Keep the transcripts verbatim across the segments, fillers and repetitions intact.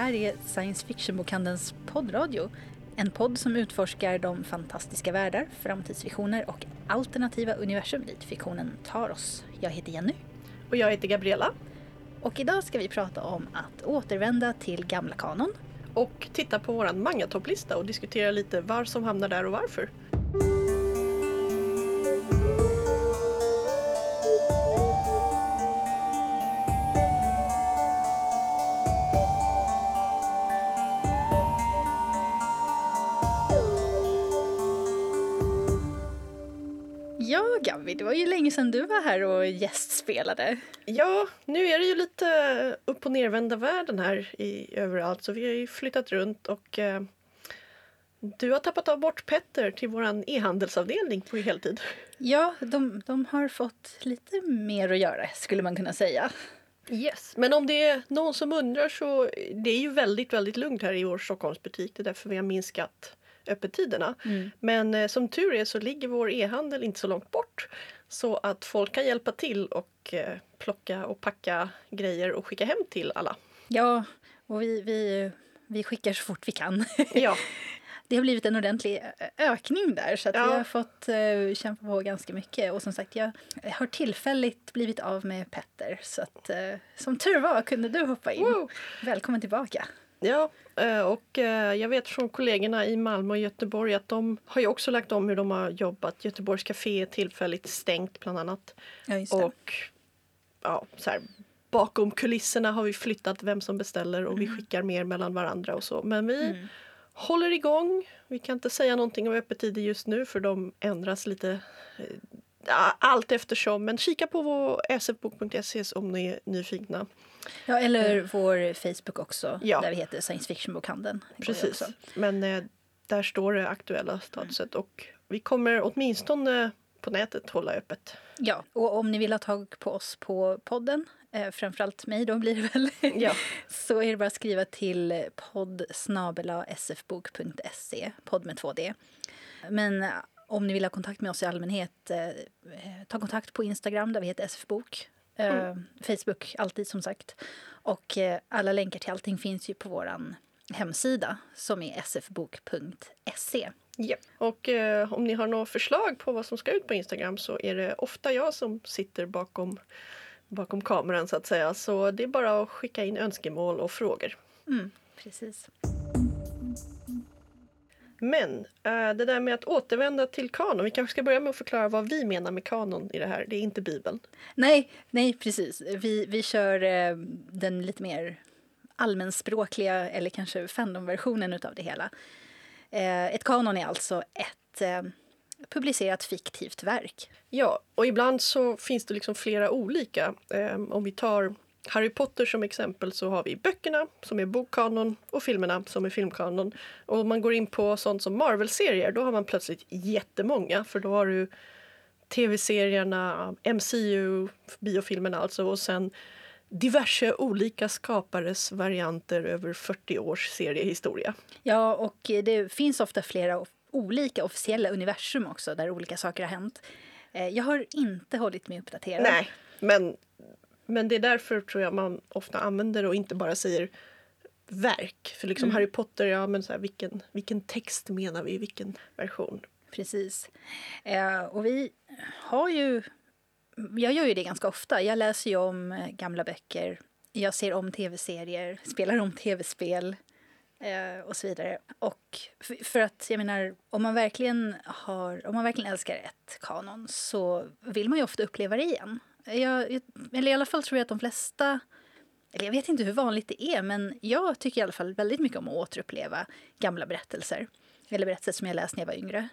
här är Science Fiction-bokhandelns poddradio. En podd som utforskar de fantastiska världar, framtidsvisioner och alternativa universum dit fiktionen tar oss. Jag heter Jenny. Och jag heter Gabriela. Och idag ska vi prata om att återvända till gamla kanon. Och titta på vår manga-topplista och diskutera lite var som hamnar där och varför. Ja, Gabi, det var ju länge sedan du var här och gästspelade. Ja, nu är det ju lite upp- och nervända världen här i, överallt. Så vi har ju flyttat runt och eh, du har tappat av bort Petter till vår e-handelsavdelning på heltid. Ja, de, de har fått lite mer att göra skulle man kunna säga. Yes, men om det är någon som undrar så det är ju väldigt, väldigt lugnt här i vår Stockholmsbutik. Det är därför vi har minskat öppettiderna. Mm. Men eh, som tur är så ligger vår e-handel inte så långt bort så att folk kan hjälpa till och eh, plocka och packa grejer och skicka hem till alla. Ja, och vi, vi, vi skickar så fort vi kan. Ja. Det har blivit en ordentlig ökning där så att ja. Vi har fått eh, kämpa på ganska mycket. Och som sagt, jag har tillfälligt blivit av med Petter så att eh, som tur var kunde du hoppa in. Wow. Välkommen tillbaka. Ja, och jag vet från kollegorna i Malmö och Göteborg att de har ju också lagt om hur de har jobbat. Göteborgs café är tillfälligt stängt bland annat. Ja, just det. Och ja, så här, bakom kulisserna har vi flyttat vem som beställer och mm. vi skickar mer mellan varandra och så. Men vi mm. håller igång. Vi kan inte säga någonting om öppettider just nu för de ändras lite allt eftersom. Men kika på vår s f bok punkt se om ni är nyfikna. Ja, eller vår Facebook också, ja. Där vi heter Science Fiction-bokhandeln. Precis, men eh, där står det aktuella statuset mm. och vi kommer åtminstone på nätet hålla öppet. Ja, och om ni vill ha tag på oss på podden, eh, framförallt mig då blir det väl, ja. Så är det bara att skriva till podd snabel-a s f bok punkt se, podd med två d. Men om ni vill ha kontakt med oss i allmänhet, eh, ta kontakt på Instagram där vi heter sfbok. Mm. Facebook alltid som sagt. Och eh, alla länkar till allting finns ju på våran hemsida som är s f bok punkt se. Ja. Och eh, om ni har några förslag på vad som ska ut på Instagram så är det ofta jag som sitter bakom, bakom kameran så att säga. Så det är bara att skicka in önskemål och frågor. Mm, precis. Men eh, det där med att återvända till kanon, vi kanske ska börja med att förklara vad vi menar med kanon i det här. Det är inte Bibeln. Nej, nej precis. Vi, vi kör eh, den lite mer allmänspråkliga eller kanske fandomversionen utav det hela. Eh, ett kanon är alltså ett eh, publicerat fiktivt verk. Ja, och ibland så finns det liksom flera olika. Eh, om vi tar Harry Potter som exempel så har vi böckerna som är bokkanon och filmerna som är filmkanon. Och om man går in på sånt som Marvel-serier då har man plötsligt jättemånga för då har du tv-serierna, M C U, biofilmerna alltså och sen diverse olika skapares varianter över fyrtio års seriehistoria. Ja, och det finns ofta flera olika officiella universum också där olika saker har hänt. Jag har inte hållit mig uppdaterad. Nej, men... Men det är därför tror jag man ofta använder och inte bara säger verk. För liksom mm. Harry Potter, ja men så här, vilken, vilken text menar vi, vilken version? Precis. Eh, och vi har ju, jag gör ju det ganska ofta. Jag läser ju om gamla böcker, jag ser om tv-serier, spelar om tv-spel eh, och så vidare. Och för, för att jag menar, om man verkligen har, om man verkligen älskar ett kanon så vill man ju ofta uppleva det igen. Jag, eller i alla fall tror jag att de flesta, eller jag vet inte hur vanligt det är, men jag tycker i alla fall väldigt mycket om att återuppleva gamla berättelser. Eller berättelser som jag läste när jag var yngre.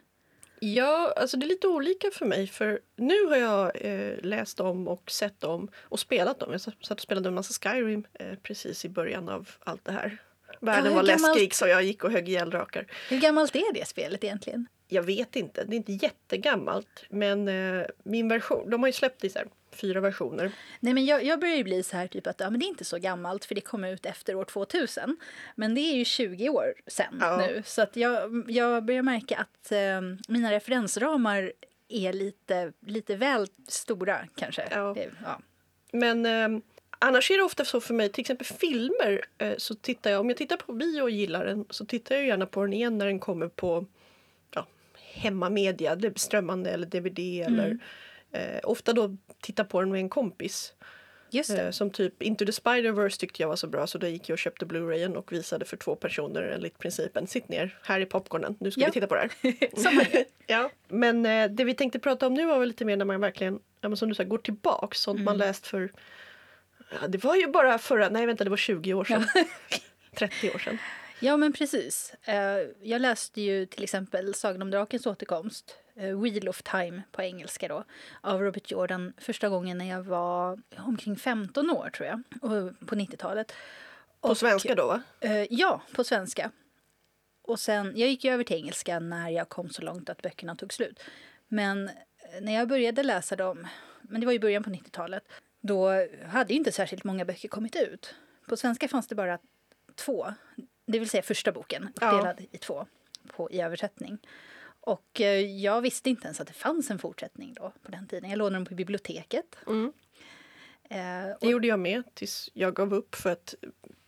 Ja, alltså det är lite olika för mig. För nu har jag eh, läst om och sett om och spelat om. Jag satt och spelade en massa Skyrim eh, precis i början av allt det här. Världen ja, var gammalt... läskig så jag gick och högg ihjäl drakar. Hur gammalt är det spelet egentligen? Jag vet inte, det är inte jättegammalt. Men eh, min version, de har ju släppt i så här fyra versioner. Nej men jag, jag börjar ju bli så här typ att ja, men det är inte så gammalt för det kom ut efter år tvåtusen. Men det är ju tjugo år sedan ja. nu. Så att jag, jag börjar märka att eh, mina referensramar är lite, lite väl stora kanske. Ja. Det, ja. Men eh, Annars är det ofta så för mig, till exempel filmer, så tittar jag, om jag tittar på bio och gillar den, så tittar jag gärna på den igen när den kommer på ja, hemmamedia, strömmande eller D V D mm. eller eh, ofta då titta på den med en kompis. Just det. Eh, som typ Into the Spider-Verse tyckte jag var så bra, så då gick jag och köpte Blu-rayen och visade för två personer enligt principen, sitt ner, här i popcornen, nu ska ja. vi titta på det här. ja. Men eh, det vi tänkte prata om nu var väl lite mer när man verkligen, ja, men som du sa, går tillbaka, sånt mm. man läst för ja, det var ju bara förra, nej vänta, det var tjugo år sedan. Ja. trettio år sedan. Ja, men precis. Jag läste ju till exempel Sagan om drakens återkomst, Wheel of Time på engelska då, av Robert Jordan första gången när jag var omkring femton år tror jag, på nittiotalet. På och, svenska då va? Ja, på svenska. Och sen, jag gick ju över till engelska när jag kom så långt att böckerna tog slut. Men när jag började läsa dem, men det var ju början på nittiotalet, då hade ju inte särskilt många böcker kommit ut. På svenska fanns det bara två. Det vill säga första boken, uppdelad ja. i två på, i översättning. Och eh, jag visste inte ens att det fanns en fortsättning då på den tiden. Jag lånade dem på biblioteket. Mm. Eh, och det gjorde jag med tills jag gav upp, för att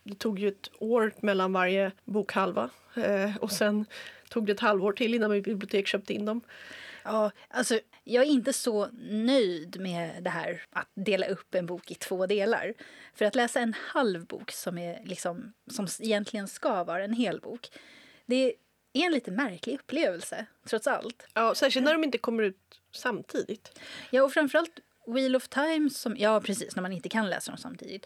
det tog ju ett år mellan varje bokhalva. Eh, och sen tog det ett halvår till innan min bibliotek köpte in dem. Ja, alltså jag är inte så nöjd med det här att dela upp en bok i två delar. För att läsa en halv bok som, är liksom, som egentligen ska vara en hel bok, det är en lite märklig upplevelse, trots allt. Ja, särskilt när de inte kommer ut samtidigt. Ja, och framförallt Wheel of Time, som, ja precis, när man inte kan läsa dem samtidigt.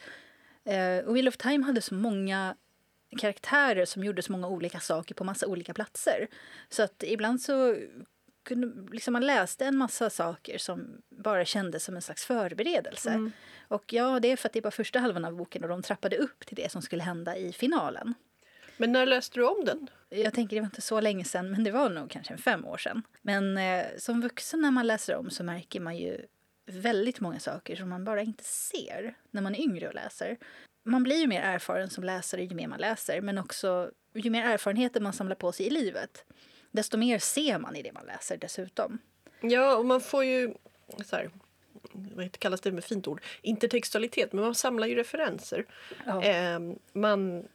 Uh, Wheel of Time hade så många karaktärer som gjorde så många olika saker på massa olika platser. Så att ibland så... Kunde, liksom man läste en massa saker som bara kändes som en slags förberedelse. Mm. Och ja, det är för att det är bara första halvan av boken och de trappade upp till det som skulle hända i finalen. Men när läste du om den? Jag tänker det var inte så länge sedan, men det var nog kanske fem år sedan. Men eh, som vuxen när man läser om så märker man ju väldigt många saker som man bara inte ser när man är yngre och läser. Man blir ju mer erfaren som läsare ju mer man läser, men också ju mer erfarenheter man samlar på sig i livet, desto mer ser man i det man läser dessutom. Ja, och man får ju, så här, vad heter, kallas det med fint ord, intertextualitet, men man samlar ju referenser. Ja. Eh, man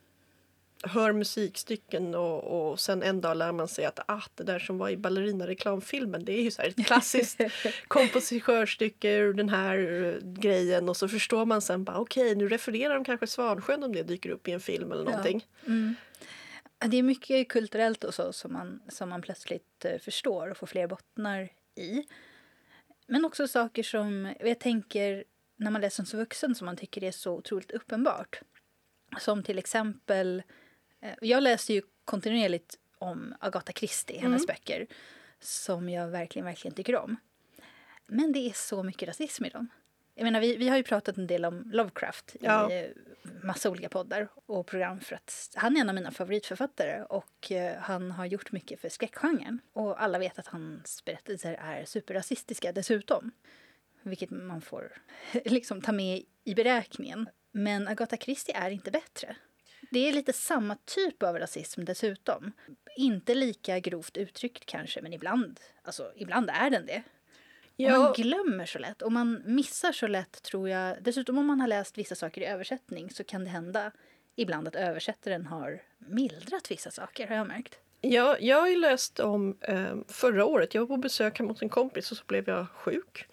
hör musikstycken och, och sen en dag lär man sig att ah, det där som var i ballerina-reklamfilmen, det är ju så här ett klassiskt kompositörsstycke ur den här grejen, och så förstår man sen bara okej, okay, nu refererar de kanske Svansjön om det dyker upp i en film eller någonting. Ja. Mm. Det är mycket kulturellt och så som man, som man plötsligt förstår och får fler bottnar i. Men också saker som, jag tänker, när man läser som vuxen som man tycker är så otroligt uppenbart. Som till exempel, jag läser ju kontinuerligt om Agatha Christie, hennes mm. böcker. Som jag verkligen, verkligen tycker om. Men det är så mycket rasism i dem. Jag menar, vi, vi har ju pratat en del om Lovecraft ja. i massa olika poddar och program, för att han är en av mina favoritförfattare och han har gjort mycket för skräckgenren. Och alla vet att hans berättelser är superrasistiska dessutom, vilket man får liksom ta med i beräkningen. Men Agatha Christie är inte bättre. Det är lite samma typ av rasism dessutom. Inte lika grovt uttryckt kanske, men ibland, alltså, ibland är den det. Ja. Och man glömmer så lätt och man missar så lätt, tror jag. Dessutom om man har läst vissa saker i översättning så kan det hända ibland att översättaren har mildrat vissa saker, har jag märkt. Ja, jag har ju läst om eh, förra året. Jag var på besök hemma hos en kompis och så blev jag sjuk.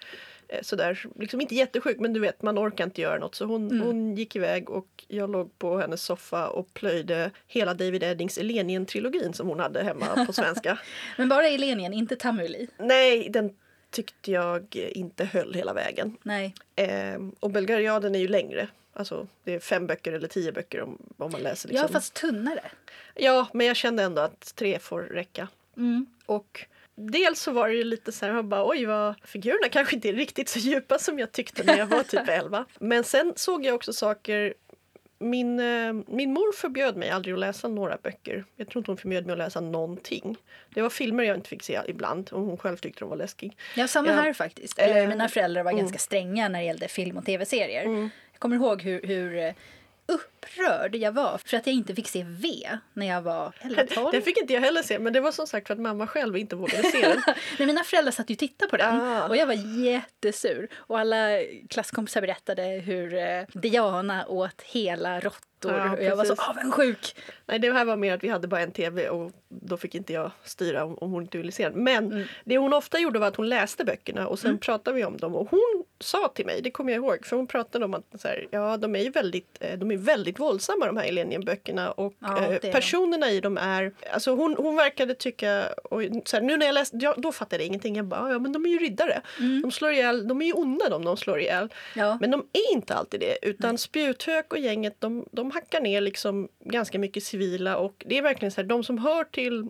Eh, sådär, liksom inte jättesjuk, men du vet, man orkar inte göra något. Så hon, mm. hon gick iväg och jag låg på hennes soffa och plöjde hela David Eddings Elenien-trilogin som hon hade hemma på svenska. Men bara Elenien, inte Tamuli? Nej, den tyckte jag inte höll hela vägen. Nej. Eh, och Belgariaden är ju längre. Alltså det är fem böcker eller tio böcker om, om man läser. Liksom. Ja, fast tunnare. Ja, men jag kände ändå att tre får räcka. Mm. Och dels så var det ju lite så här, man bara, oj vad, figurerna kanske inte är riktigt så djupa som jag tyckte när jag var typ elva. Men sen såg jag också saker, min, eh, min mor förbjöd mig aldrig att läsa några böcker. Jag tror inte hon förbjöd mig att läsa någonting. Det var filmer jag inte fick se ibland. Och hon själv tyckte de var läskiga. Ja, samma här ja. faktiskt. Eller, mina föräldrar var mm. ganska stränga när det gällde film- och tv-serier. Mm. Jag kommer ihåg hur, hur upprörd jag var för att jag inte fick se V när jag var elva tolv. Det fick inte jag heller se, men det var som sagt för att mamma själv inte vågade se den. Nej, mina föräldrar satt ju och tittade på den ah. och jag var jättesur. Och alla klasskompisar berättade hur eh, Diana åt hela rått. Ja, och jag var så avundsjuk. Nej, det här var mer att vi hade bara en tv och då fick inte jag styra om, om hon inte ville se den. Men mm. det hon ofta gjorde var att hon läste böckerna och sen mm. pratade vi om dem. Och hon sa till mig, det kommer jag ihåg, för hon pratade om att så här, ja, de är ju väldigt, de är väldigt våldsamma de här Elenien-böckerna. Och ja, eh, personerna i dem är, alltså hon, hon verkade tycka, och så här, nu när jag läste, ja, då fattade jag ingenting. Jag bara, ja men de är ju riddare. Mm. De slår ihjäl, de är ju onda de, de slår ihjäl. Ja. Men de är inte alltid det, utan mm. Spjuthök och gänget, de, de hackar ner liksom ganska mycket civila, och det är verkligen så här, de som hör till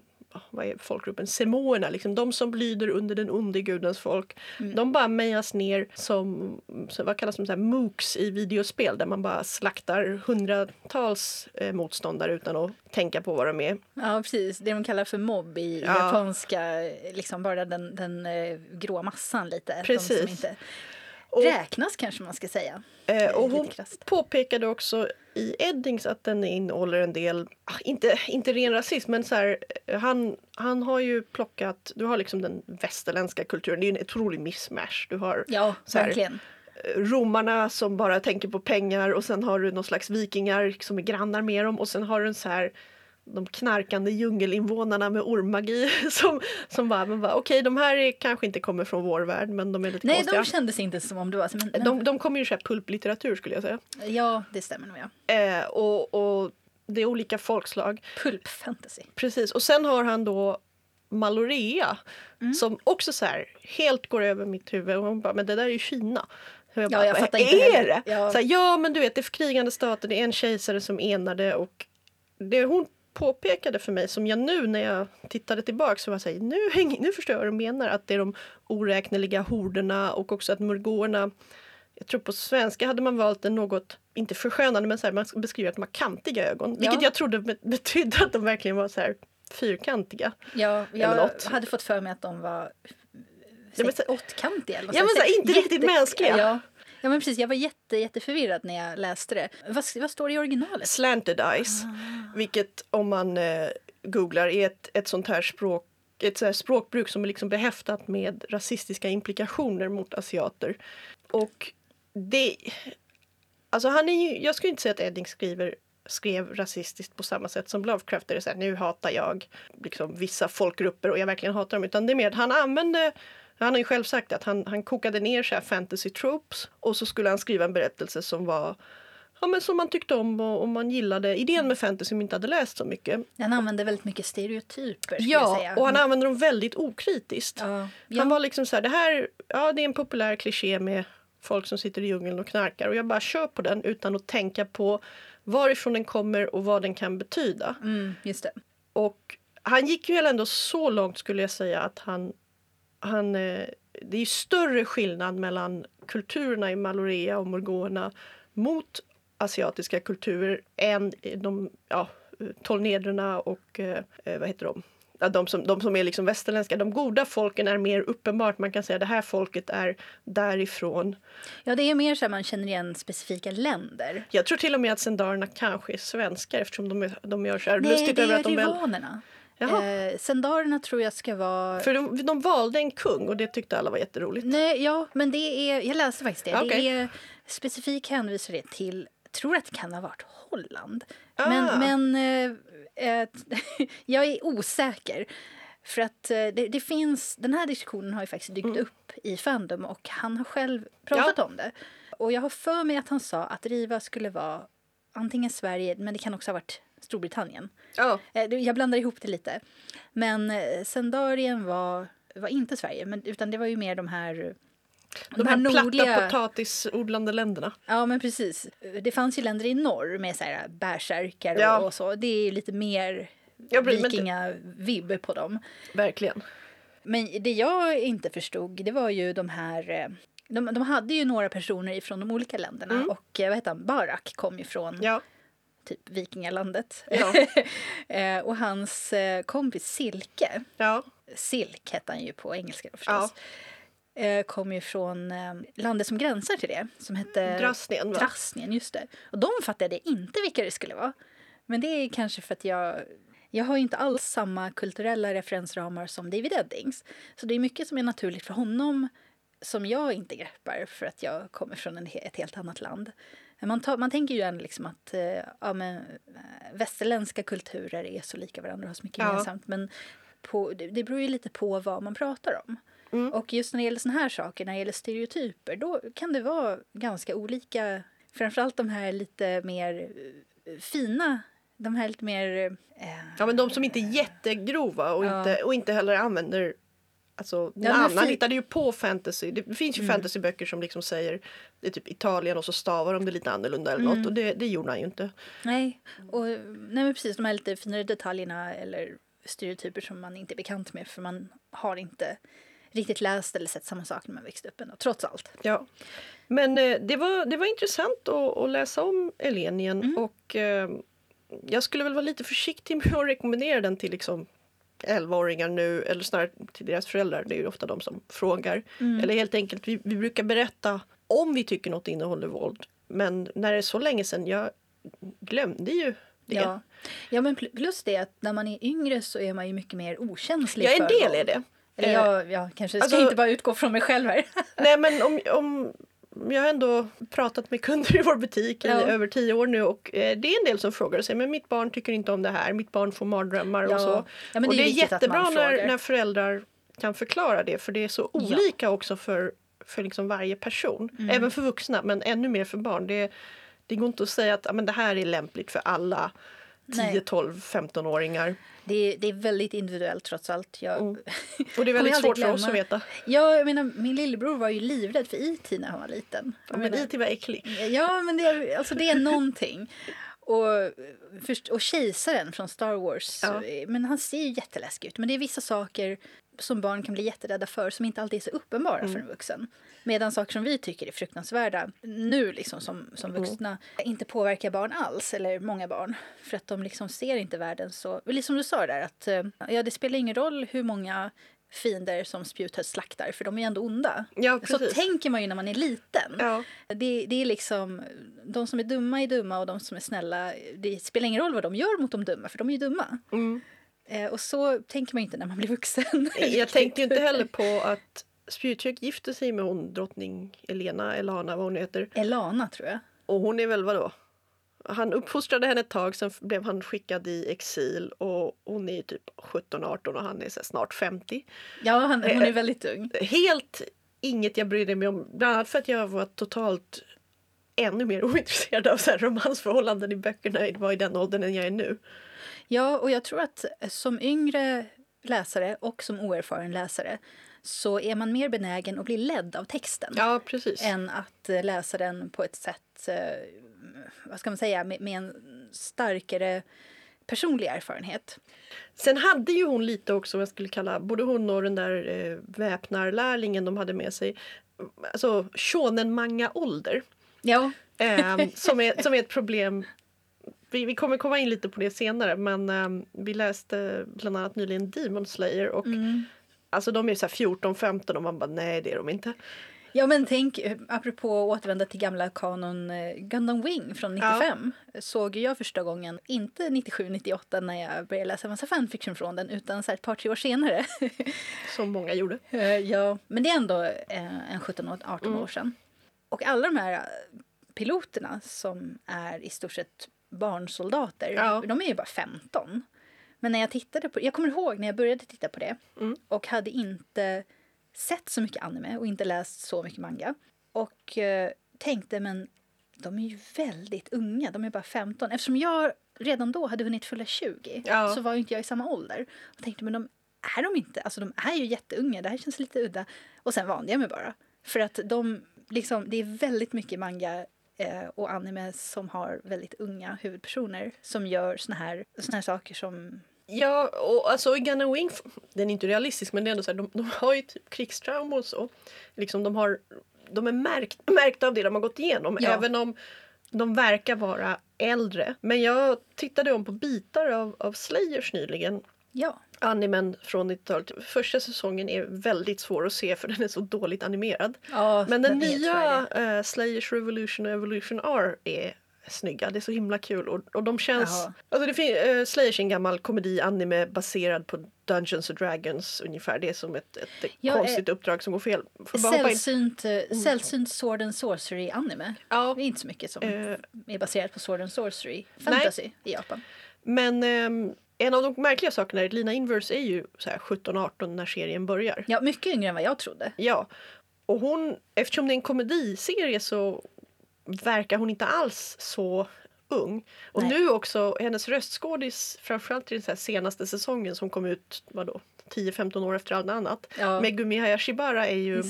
vad är folkgruppen, semoerna liksom, de som lyder under den onde gudens folk, mm. de bara mejas ner som, som vad kallas de så här mooks i videospel, där man bara slaktar hundratals eh, motståndare utan att tänka på vad de är. Ja, precis. Det de kallar för mobb i ja. japanska, liksom bara den, den eh, grå massan lite. Precis. De som inte och, räknas kanske man ska säga. Eh, och hon påpekade också i Eddings att den innehåller en del, inte, inte ren rasism, men så här, han, han har ju plockat, du har liksom den västerländska kulturen, det är ju en otrolig mismatch. Du har ja, så här, verkligen. romarna som bara tänker på pengar, och sen har du någon slags vikingar som är grannar med dem, och sen har du en så här, de knarkande djungelinvånarna med ormmagi som, som bara, men bara okej, okay, de här är, kanske inte kommer från vår värld, men de är lite Nej, konstiga. De kändes inte som om du var... Men, men... De, de kommer ju så här pulplitteratur skulle jag säga. Ja, det stämmer nog, ja. Eh, och, och det är olika folkslag. Pulpfantasy. Precis, och sen har han då Mallorea mm. som också så här helt går över mitt huvud, och hon bara, men det där är ju Kina. Jag bara, ja, jag fattar inte är det? Ja. Så här, ja, men du vet, det är krigande stater, det är en kejsare som enade, och det är hon påpekade för mig, som jag nu när jag tittade tillbaka så var jag så här, nu, häng, nu förstår jag vad de menar, att det är de oräkneliga horderna, och också att murgorna, jag tror på svenska hade man valt en något, inte förskönande, men så här, man beskriver att man kantiga ögon, ja. vilket jag trodde betydde att de verkligen var så här fyrkantiga. Ja, jag hade fått för mig att de var sex, åttkantiga. Eller ja, men så här, inte jätte, riktigt mänskliga. Ja. Ja, men precis. Jag var jätte, jätteförvirrad när jag läste det. Vad, vad står det i originalet? Slanted eyes. Ah. Vilket om man eh, googlar är ett, ett sånt här språk, ett sånt här språkbruk som är liksom behäftat med rasistiska implikationer mot asiater. Och det... Alltså han är ju... Jag skulle inte säga att Eddings skriver... skrev rasistiskt på samma sätt som Lovecraft, där det är så här, nu hatar jag liksom vissa folkgrupper och jag verkligen hatar dem, utan det är mer att han använde, han har ju själv sagt att han, han kokade ner så här fantasy tropes, och så skulle han skriva en berättelse som var ja, men som man tyckte om och, och man gillade idén med fantasy som inte hade läst så mycket. Han använde väldigt mycket stereotyper, skulle ja, jag säga. Ja, och han använde dem väldigt okritiskt. Ja, ja. Han var liksom så här, det här, ja det är en populär kliché med folk som sitter i djungeln och knarkar, och jag bara kör på den utan att tänka på varifrån den kommer och vad den kan betyda. Mm, just det. Och han gick ju ändå så långt skulle jag säga att han... han det är ju större skillnad mellan kulturerna i Mallorea och Morgana mot asiatiska kulturer än de ja, tolnederna och vad heter de? De som, de som är liksom västerländska, de goda folken är mer uppenbart. Man kan säga att det här folket är därifrån. Ja, det är mer så att man känner igen specifika länder. Jag tror till och med att Sendarna kanske är svenskar, eftersom de, är, de gör så här. Nej, lustigt över att de... Nej, det är rivanerna. Eh, Sendarna tror jag ska vara... För de, de valde en kung och det tyckte alla var jätteroligt. Nej, ja, men det är... Jag läste faktiskt det. Okay. Det är specifikt hänvisar det till... tror att det kan ha varit Holland. Ah. Men, men eh, eh, jag är osäker. För att eh, det, det finns... Den här diskussionen har ju faktiskt dykt mm. upp i fandom. Och han har själv pratat ja. om det. Och jag har för mig att han sa att Riva skulle vara antingen Sverige, men det kan också ha varit Storbritannien. Oh. Eh, jag blandar ihop det lite. Men eh, Sendarien var, var inte Sverige. Men, utan det var ju mer de här... De här, de här platta nordliga... potatisodlande länderna. Ja, men precis. Det fanns ju länder i norr med så här bärsärkar och, ja. och så. Det är ju lite mer ja, vikingavibb på dem. Verkligen. Men det jag inte förstod, det var ju de här... De, de hade ju några personer från de olika länderna. Mm. Och vad heter han? Barak kom ju från ja. typ vikingalandet. Ja. Och hans kompis Silke. Ja. Silke hette han ju på engelska förstås. Ja. eh, kom ju från eh, landet som gränsar till det, som hette Drasnien, Drasnien, just det. Och de fattade inte vilka det skulle vara. Men det är kanske för att jag jag har ju inte alls samma kulturella referensramar som David Eddings. Så det är mycket som är naturligt för honom som jag inte greppar för att jag kommer från en, ett helt annat land. Man, tar, man tänker ju ändå liksom att ja, men, västerländska kulturer är så lika varandra och har så mycket gemensamt. Ja. Men på, det, det beror ju lite på vad man pratar om. Mm. Och just när det gäller såna här saker, när det gäller stereotyper, då kan det vara ganska olika. Framförallt de här lite mer fina, de här lite mer... Eh, ja, men de som inte är jättegrova och, ja. inte, och inte heller använder... Alltså, ja, Nanna fin- hittade ju på fantasy. Det finns ju mm. fantasyböcker som liksom säger det är typ Italien och så stavar de det lite annorlunda eller mm. något. Och det, det gjorde han ju inte. Nej, och nej men precis de här lite finare detaljerna eller stereotyper som man inte är bekant med för man har inte riktigt läst eller sett samma sak när man växte upp ändå, trots allt. Ja, men eh, det, var, det var intressant att, att läsa om Elenien mm. och eh, jag skulle väl vara lite försiktig med att rekommendera den till liksom elvaåringar nu, eller snarare till deras föräldrar, det är ju ofta de som frågar. Mm. Eller helt enkelt, vi, vi brukar berätta om vi tycker något innehåller våld. Men när det är så länge sedan, jag glömde ju det. Ja, ja men plus det att när man är yngre så är man ju mycket mer okänslig för våld. Ja, en del är det. Eller jag, jag kanske ska alltså, inte bara utgå från mig själv här. Nej, men om... om jag har ändå pratat med kunder i vår butik i ja. över tio år nu och eh, det är en del som frågar sig, men mitt barn tycker inte om det här, mitt barn får mardrömmar ja. och så. Ja, det och det är jättebra när, när föräldrar kan förklara det, för det är så olika ja. också för, för liksom varje person. Mm. Även för vuxna, men ännu mer för barn. Det, det går inte att säga att men det här är lämpligt för alla tio, tolv, femton-åringar. Det, det är väldigt individuellt trots allt. Jag... Mm. Och det är väldigt svårt för oss att veta. Ja, jag menar, min lillebror var ju livrädd för I T när han var liten. Ja, men I T var äcklig. Ja, men det, alltså, det är någonting. Och, först, och kejsaren från Star Wars. Ja. Men han ser ju jätteläskig ut. Men det är vissa saker som barn kan bli jätterädda för som inte alltid är så uppenbara mm. för en vuxen. Medan saker som vi tycker är fruktansvärda nu liksom som, som vuxna mm. inte påverkar barn alls, eller många barn. För att de liksom ser inte världen så... Liksom du sa där, att ja, det spelar ingen roll hur många fiender som spjutet slaktar, för de är ändå onda. Ja, så tänker man ju när man är liten. Ja. Det, det är liksom, de som är dumma är dumma och de som är snälla, det spelar ingen roll vad de gör mot de dumma, för de är ju dumma. Mm. Eh, och så tänker man ju inte när man blir vuxen. Jag tänkte ju inte heller på att Spjutjök gifte sig med hon, drottning Elena, Ehlana, vad hon heter. Ehlana tror jag. Och hon är väl vadå? Han uppfostrade henne ett tag, sen blev han skickad i exil och hon är typ sjutton arton och han är så snart femtio. Ja, han, hon är väldigt ung. Helt inget jag brydde mig om, bland annat för att jag var totalt ännu mer ointresserad av så här romansförhållanden i böckerna. Det var i den åldern än jag är nu. Ja, och jag tror att som yngre läsare och som oerfaren läsare så är man mer benägen att bli ledd av texten. Ja, precis. Än att läsa den på ett sätt, vad ska man säga, med, med en starkare personlig erfarenhet. Sen hade ju hon lite också, vad jag skulle kalla, både hon och den där eh, väpnarlärlingen de hade med sig, alltså shonen-manga-ålder. Ja. Eh, som, är, som är ett problem... Vi, vi kommer komma in lite på det senare, men eh, vi läste bland annat nyligen Demon Slayer och... Mm. Alltså de är ju så här fjorton femton och man bara, nej det är de inte. Ja men tänk, apropå att återvända till gamla kanon Gundam Wing från nittiofem. Ja. Såg ju jag första gången, inte nittiosju nittioåtta när jag började läsa massa fanfiction från den, utan så här ett par tre år senare. Som många gjorde. Ja, men det är ändå en sjutton arton mm. år sedan. Och alla de här piloterna som är i stort sett barnsoldater, ja. de är ju bara femton. Men när jag tittade på, jag kommer ihåg när jag började titta på det mm. och hade inte sett så mycket anime och inte läst så mycket manga. Och eh, tänkte, men de är ju väldigt unga, de är bara femton. Eftersom jag redan då hade hunnit fylla tjugo ja. så var ju inte jag i samma ålder. Och tänkte, men de är de inte, alltså de är ju jätteunga, det här känns lite udda. Och sen vande jag mig bara. För att de, liksom, det är väldigt mycket manga och anime som har väldigt unga huvudpersoner som gör såna här, såna här saker som... Ja, och alltså Gundam Wing, den är inte realistisk, men det är ändå så här, de, de har ju typ krigstrauma och så. Liksom de har, de är märkt, märkta av det de har gått igenom, ja. även om de verkar vara äldre. Men jag tittade om på bitar av, av Slayers nyligen. Ja. animen från nittiotalet. Första säsongen är väldigt svår att se för den är så dåligt animerad. Oh, Men den nya uh, Slayers Revolution och Evolution R är snygga. Det är så himla kul. Och, och de känns... Jaha. Alltså det fin- uh, Slayers är en gammal komedi-anime baserad på Dungeons and Dragons ungefär. Det är som ett, ett ja, konstigt eh, uppdrag som går fel. Sällsynt, mm. sällsynt Sword and Sorcery-anime. Ja. Det är inte så mycket som uh, är baserat på Sword and Sorcery. Fantasy nej. I Japan. Men... Um, en av de märkliga sakerna är att Lina Inverse är ju så här sjutton arton när serien börjar. Ja, mycket yngre än vad jag trodde. Ja, och hon, eftersom det är en komediserie så verkar hon inte alls så ung. Och nej. Nu också, hennes röstskådis, framförallt i den här senaste säsongen som kom ut, vadå, tio femton år efter allt annat. Ja. Megumi Hayashibara är ju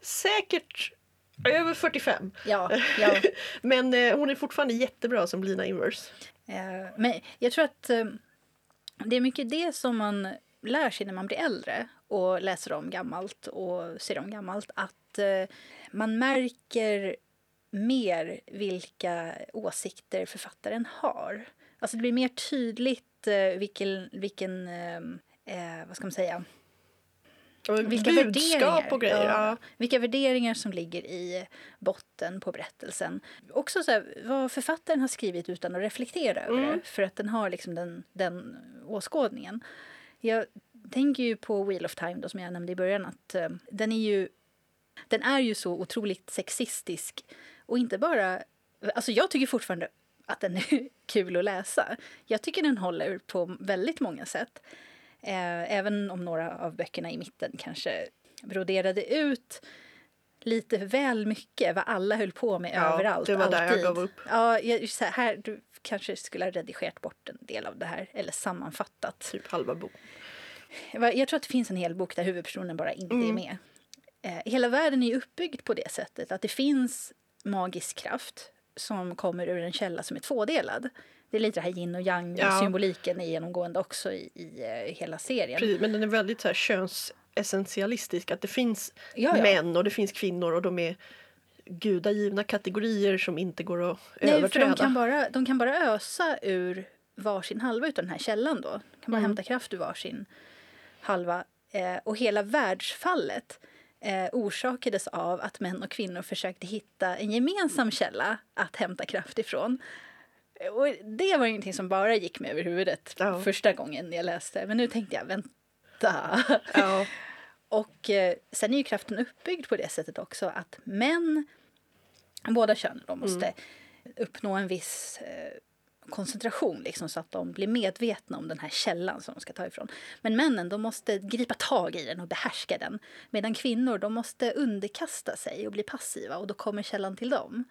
säkert över fyrtiofem. Ja, ja. Men eh, hon är fortfarande jättebra som Lina Inverse. Uh, men jag tror att... Uh... Det är mycket det som man lär sig när man blir äldre och läser om gammalt och ser om gammalt. Att man märker mer vilka åsikter författaren har. Alltså det blir mer tydligt vilken, vilken eh, vad ska man säga... Vilka värderingar, och grejer, ja. vilka värderingar som ligger i botten på berättelsen. Också så här, vad författaren har skrivit utan att reflektera mm. över det. För att den har liksom den, den åskådningen. Jag tänker ju på Wheel of Time då, som jag nämnde i början. Att uh, den, är ju, den är ju så otroligt sexistisk. Och inte bara... Alltså jag tycker fortfarande att den är kul att läsa. Jag tycker den håller på väldigt många sätt. Även om några av böckerna i mitten kanske broderade ut lite väl mycket vad alla höll på med ja, överallt. Ja, det var alltid. Där jag gav upp. Ja, jag, så här, du kanske skulle ha redigerat bort en del av det här, eller sammanfattat. Typ halva bok. Jag tror att det finns en hel bok där huvudpersonen bara inte mm. är med. Hela världen är uppbyggd på det sättet att det finns magisk kraft som kommer ur en källa som är tvådelad. Det är lite det här yin och yang ja. Symboliken är genomgående också i, i, i hela serien. Precis, men den är väldigt så här könsessentialistisk att det finns ja, ja. män och det finns kvinnor och de är gudagivna kategorier som inte går att Nej, överträda. De kan, bara, de kan bara ösa ur varsin halva utav den här källan då. De kan bara mm. hämta kraft ur varsin halva. Eh, och hela världsfallet eh, orsakades av att män och kvinnor försökte hitta en gemensam källa att hämta kraft ifrån. Och det var ingenting som bara gick mig över huvudet ja. Första gången jag läste. Men nu tänkte jag, vänta. Ja. Och eh, sen är ju kraften uppbyggd på det sättet också. Att män, båda könen, de måste mm. uppnå en viss eh, koncentration. Liksom, så att de blir medvetna om den här källan som de ska ta ifrån. Men männen, de måste gripa tag i den och behärska den. Medan kvinnor, de måste underkasta sig och bli passiva. Och då kommer källan till dem.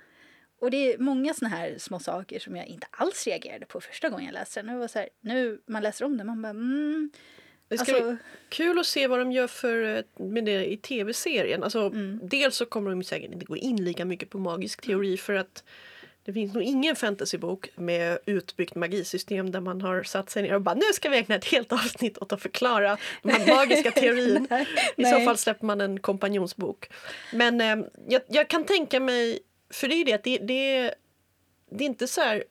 Och det är många såna här små saker som jag inte alls reagerade på första gången jag läste den. Nu var så här, nu man läser om det, man bara... Mm, det ska alltså... bli kul att se vad de gör för, med det i tv-serien. Alltså, mm. dels så kommer de säkert inte gå in lika mycket på magisk teori för att det finns nog ingen fantasybok med utbyggt magisystem där man har satt sig ner och bara, nu ska vi ägna ett helt avsnitt åt att förklara den magiska teorin. Nej, I nej. så fall släpper man en kompanjonsbok. Men eh, jag, jag kan tänka mig... För det är ju det att det, det, det är inte så här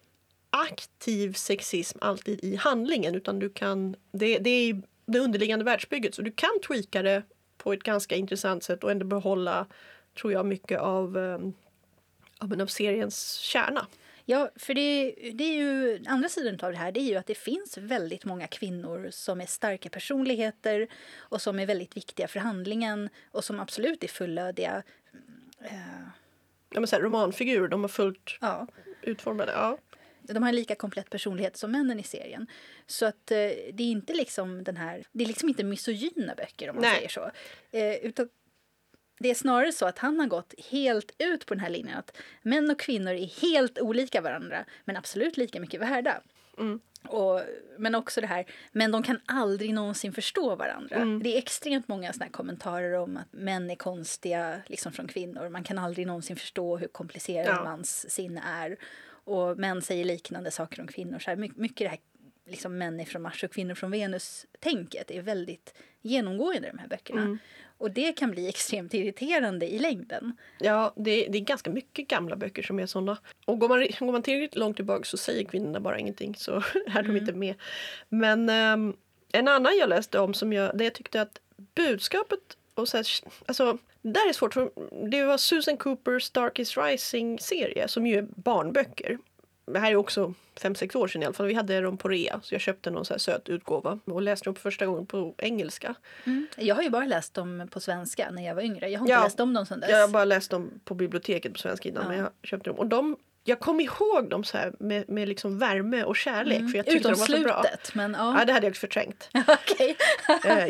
aktiv sexism alltid i handlingen utan du kan, det, det är det underliggande världsbygget så du kan tweaka det på ett ganska intressant sätt och ändå behålla, tror jag, mycket av, av, av seriens kärna. Ja, för det, det är ju, andra sidan av det här, det är ju att det finns väldigt många kvinnor som är starka personligheter och som är väldigt viktiga för handlingen och som absolut är fullödiga... Eh, Ja, men så här, romanfigurer, de har fullt ja. utformade. Ja. De har en lika komplett personlighet som männen i serien. Så att eh, det är inte liksom den här... Det är liksom inte misogyna böcker om man Nej. säger så. Eh, utan det är snarare så att han har gått helt ut på den här linjen. Att män och kvinnor är helt olika varandra. Men absolut lika mycket värda. Mm. Och, men också det här, men de kan aldrig någonsin förstå varandra. Mm. Det är extremt många såna här kommentarer om att män är konstiga liksom från kvinnor. Man kan aldrig någonsin förstå hur komplicerad ja. mans sinne är. Och män säger liknande saker om kvinnor. Så här, my- mycket det här liksom, män är från Mars och kvinnor från Venus-tänket är väldigt genomgående i de här böckerna. Mm. Och det kan bli extremt irriterande i längden. Ja, det, det är ganska mycket gamla böcker som är sådana. Och går man, går man tillräckligt långt tillbaka så säger kvinnorna bara ingenting. Så är de mm. inte med. Men um, En annan jag läste om som jag, där jag tyckte att budskapet och så här, alltså där är svårt, för det var Susan Coopers Dark is Rising-serie som ju är barnböcker. Det här är också fem sex år sedan i alla fall. Vi hade dem på rea, så jag köpte någon så här söt utgåva och läste dem på första gången på engelska. Mm. Jag har ju bara läst dem på svenska när jag var yngre. Jag har inte ja, läst dem någon sedan dess. Jag har bara läst dem på biblioteket på svenska innan, ja. Men jag köpte dem. Och de, jag kom ihåg dem så här med, med liksom värme och kärlek. Mm. För jag tyckte utom de var slutet, så bra. Men, ja. ja, det hade jag också förträngt. Okej.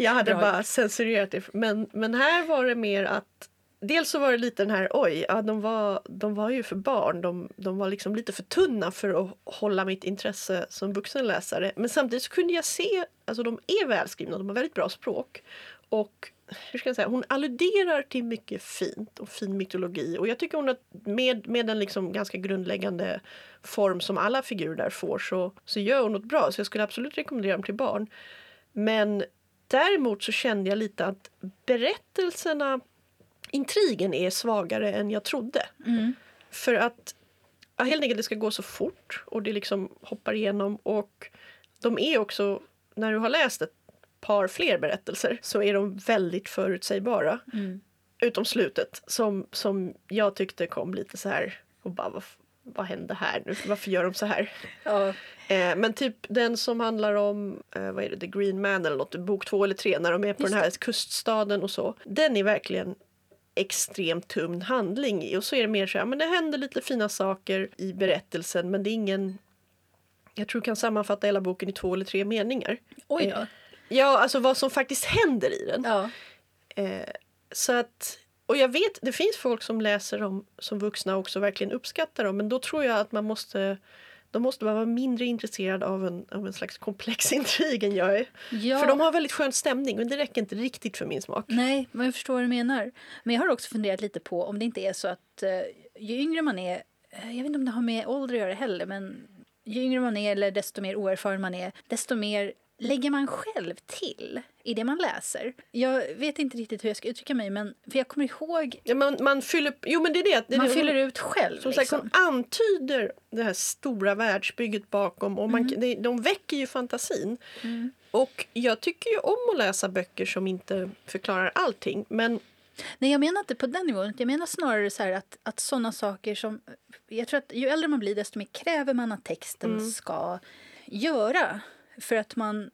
Jag hade bara censurerat det. Men, men här var det mer att dels så var det lite den här, oj, ja, de, var, de var ju för barn. De, de var liksom lite för tunna för att hålla mitt intresse som vuxenläsare. Men samtidigt så kunde jag se, alltså de är välskrivna, de har väldigt bra språk. Och hur ska jag säga, hon alluderar till mycket fint och fin mytologi. Och jag tycker hon att med, med en liksom ganska grundläggande form som alla figurer där får så, så gör hon något bra. Så jag skulle absolut rekommendera dem till barn. Men däremot så kände jag lite att berättelserna, intrigen är svagare än jag trodde. Mm. För att ja, helt enkelt det ska gå så fort och det liksom hoppar igenom. Och de är också, när du har läst ett par fler berättelser så är de väldigt förutsägbara. Mm. Utom slutet som, som jag tyckte kom lite så här och bara, vad, vad hände här nu? Varför gör de så här? Ja. Eh, men typ den som handlar om eh, vad är det, The Green Man eller något, bok två eller tre, när de är på just den här kuststaden och så. Den är verkligen extremt tunn handling i. Och så är det mer så här, men det händer lite fina saker i berättelsen, men det är ingen, jag tror jag kan sammanfatta hela boken i två eller tre meningar. Oj då. Eh, ja, alltså vad som faktiskt händer i den. Ja. Eh, så att, och jag vet, det finns folk som läser dem som vuxna också verkligen uppskattar dem, men då tror jag att man måste, de måste vara mindre intresserade av en, av en slags komplex intrig än jag är. Ja. För de har väldigt skön stämning, men det räcker inte riktigt för min smak. Nej, men jag förstår vad du menar. Men jag har också funderat lite på om det inte är så att uh, ju yngre man är, uh, jag vet inte om det har med ålder att göra heller, men ju yngre man är eller desto mer oerfaren man är, desto mer lägger man själv till i det man läser. Jag vet inte riktigt hur jag ska uttrycka mig, men för jag kommer ihåg, ja, man, man fyller, jo men det är det, det är man det, fyller ut själv. Som liksom sagt, hon antyder det här stora världsbygget bakom och man, mm. det, de väcker ju fantasin. Mm. Och jag tycker ju om att läsa böcker som inte förklarar allting, men nej, jag menar inte på den nivån. Jag menar snarare så här att, att sådana saker som, jag tror att ju äldre man blir desto mer kräver man att texten mm. ska göra. För att man,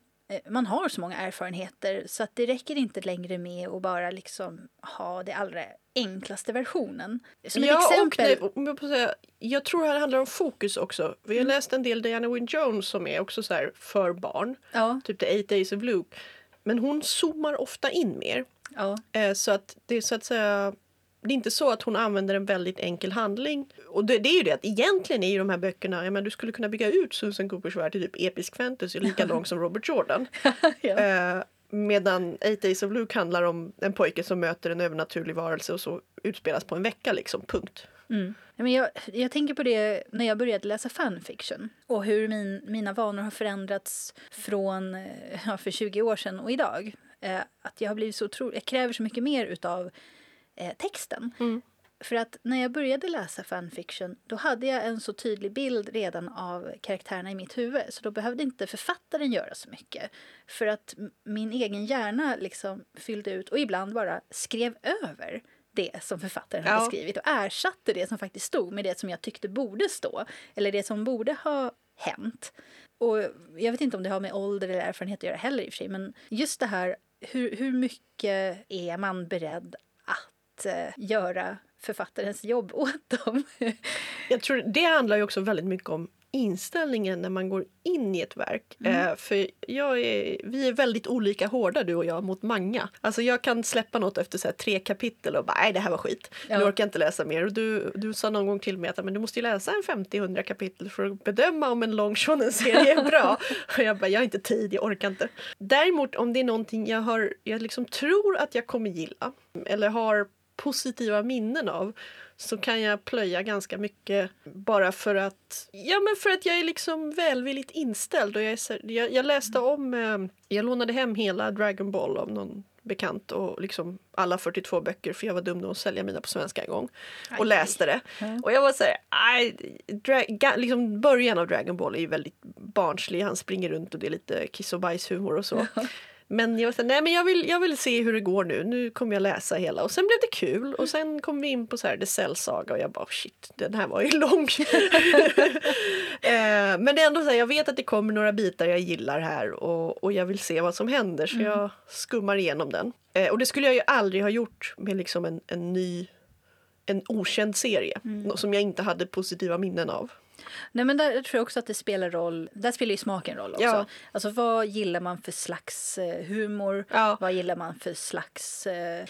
man har så många erfarenheter så att det räcker inte längre med att bara liksom ha det allra enklaste versionen. Som ja, exempel. Och nej, jag, säga, jag tror det här handlar om fokus också. Vi har mm. läst en del Diana Wynne Jones som är också så här för barn. Ja. Typ The Eight Days of Luke. Men hon zoomar ofta in mer. Ja. Så att det är så att säga, det är inte så att hon använder en väldigt enkel handling. Och det, det är ju det att egentligen är ju de här böckerna, jag menar, du skulle kunna bygga ut Susan Coopers värld till typ episk fantasy lika lång som Robert Jordan. ja. eh, medan Eight Days of Luke handlar om en pojke som möter en övernaturlig varelse och så utspelas på en vecka liksom, punkt. Mm. Men jag, jag tänker på det när jag började läsa fanfiction och hur min, mina vanor har förändrats från ja, för tjugo år sedan och idag. Eh, att jag har blivit så otroligt, jag kräver så mycket mer utav texten. Mm. För att när jag började läsa fanfiction då hade jag en så tydlig bild redan av karaktärerna i mitt huvud så då behövde inte författaren göra så mycket. För att min egen hjärna liksom fyllde ut och ibland bara skrev över det som författaren ja. hade skrivit och ersatte det som faktiskt stod med det som jag tyckte borde stå eller det som borde ha hänt. Och jag vet inte om det har med ålder eller erfarenhet att göra heller i och för sig, men just det här, hur, hur mycket är man beredd att göra författarens jobb åt dem. Jag tror det handlar ju också väldigt mycket om inställningen när man går in i ett verk. Mm. Eh, för jag är, vi är väldigt olika hårda du och jag mot manga. Alltså jag kan släppa något efter så här tre kapitel och bara, nej det här var skit. Ja. Nu orkar jag inte läsa mer. Och du, du sa någon gång till mig att men du måste ju läsa en femtio hundra kapitel för att bedöma om en lång shonen-serie är bra. Och jag bara, jag har inte tid, jag orkar inte. Däremot om det är någonting jag har, jag liksom tror att jag kommer gilla eller har positiva minnen av, så kan jag plöja ganska mycket bara för att, ja men för att jag är liksom välvilligt inställd och jag, är, jag, jag läste om, eh, jag lånade hem hela Dragon Ball av någon bekant och liksom alla fyrtiotvå böcker för jag var dum nog att sälja mina på svenska en gång och aj, läste det. Aj. Och jag var så här, aj, dra- ga- liksom början av Dragon Ball är ju väldigt barnslig. Han springer runt och det är lite kiss- och bajshumor och så. Ja. Men jag var så här, nej men jag vill, jag vill se hur det går nu. Nu kommer jag läsa hela. Och sen blev det kul. Och sen kom vi in på så här The Cell-saga. Och jag bara, shit, den här var ju lång. eh, men det är ändå så här, jag vet att det kommer några bitar jag gillar här. Och, och jag vill se vad som händer. Så mm. jag skummar igenom den. Eh, och det skulle jag ju aldrig ha gjort med liksom en, en ny, en okänd serie. Mm. Som jag inte hade positiva minnen av. Nej, men där tror jag också att det spelar roll. Där spelar ju smaken roll också. Ja. Alltså vad gillar man för slags humor? Ja. Vad gillar man för slags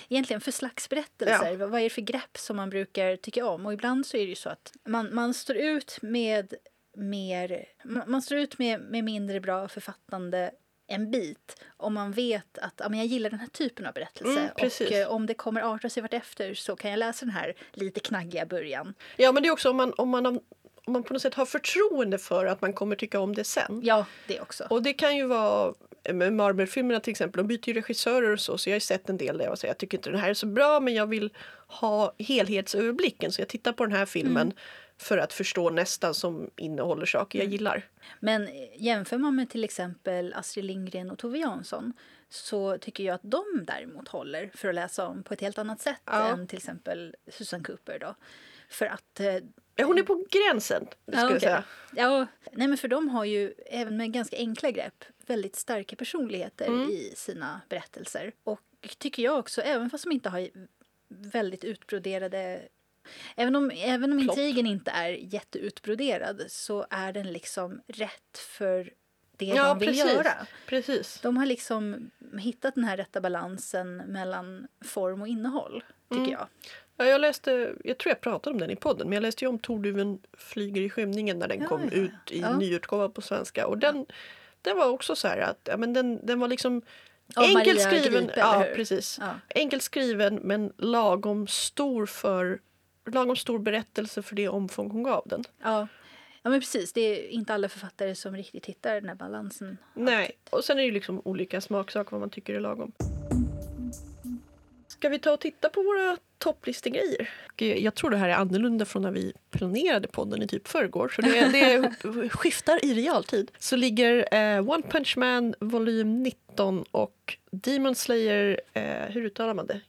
egentligen för slags berättelser? Ja. Vad är det för grepp som man brukar tycka om? Och ibland så är det ju så att man man står ut med mer man står ut med med mindre bra författande en bit om man vet att ja, men jag gillar den här typen av berättelse. Mm, och eh, om det kommer arta sig vart efter så kan jag läsa den här lite knaggiga början. Ja, men det är också om man om man har, om man på något sätt har förtroende för att man kommer tycka om det sen. Ja, det också. Och det kan ju vara med Marvel-filmerna till exempel. De byter ju regissörer och så. Så jag har ju sett en del där jag säger jag tycker inte den här är så bra. Men jag vill ha helhetsöverblicken. Så jag tittar på den här filmen mm. för att förstå nästan som innehåller saker jag mm. gillar. Men jämför man med till exempel Astrid Lindgren och Tove Jansson. Så tycker jag att de däremot håller för att läsa om på ett helt annat sätt. Ja. Än till exempel Susan Cooper då. För att... Hon är på gränsen, skulle ja, okay. jag säga. Ja, nej, men för de har ju, även med ganska enkla grepp, väldigt starka personligheter mm. i sina berättelser. Och tycker jag också, även fast de inte har väldigt utbroderade... Även om, även om intrigen inte är jätteutbroderad så är den liksom rätt för det ja, de vill precis. göra. Precis. De har liksom hittat den här rätta balansen mellan form och innehåll, tycker mm. jag. Ja, jag läste, jag tror jag pratade om den i podden, men jag läste ju om Torduven flyger i skymningen när den ja, kom ja. ut i ja. nyutgåva på svenska. Och den, ja. den var också så här att, ja men den, den var liksom oh, enkelt skriven. Gripe, ja, precis. Ja. Enkelt skriven men lagom stor för, lagom stor berättelse för det omfång hon gav den. Ja. Ja, men precis. Det är inte alla författare som riktigt hittar den här balansen. Nej, alltid. Och sen är det ju liksom olika smaksaker vad man tycker är lagom. Ska vi ta och titta på våra topplistegrejer? Jag tror det här är annorlunda från när vi planerade podden i typ förrgår. Så det, det skiftar i realtid. Så ligger eh, One Punch Man volym nitton och Demon Slayer, eh, hur uttalar man det?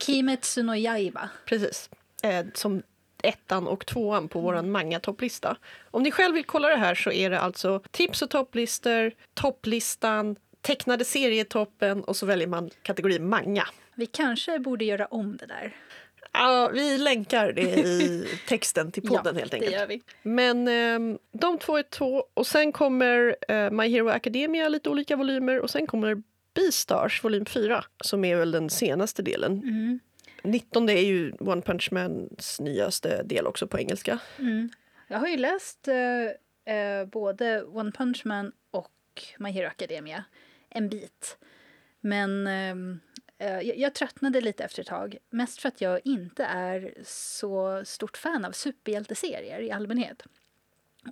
Kimetsu no Yaiba. Precis, eh, som ettan och tvåan på våran manga-topplista. Om ni själv vill kolla det här så är det alltså tips och topplister, topplistan, tecknade serietoppen och så väljer man kategori manga. Vi kanske borde göra om det där. Ja, vi länkar det i texten till podden ja, helt enkelt. Det gör vi. Men eh, de två är två. Och sen kommer eh, My Hero Academia, lite olika volymer. Och sen kommer Beastars, volym fyra, som är väl den senaste delen. Mm. nitton det är ju One Punch Mans nyaste del också på engelska. Mm. Jag har ju läst eh, både One Punch Man och My Hero Academia en bit. Men... Eh, jag tröttnade lite efter ett tag. Mest för att jag inte är så stort fan av superhjälteserier i allmänhet.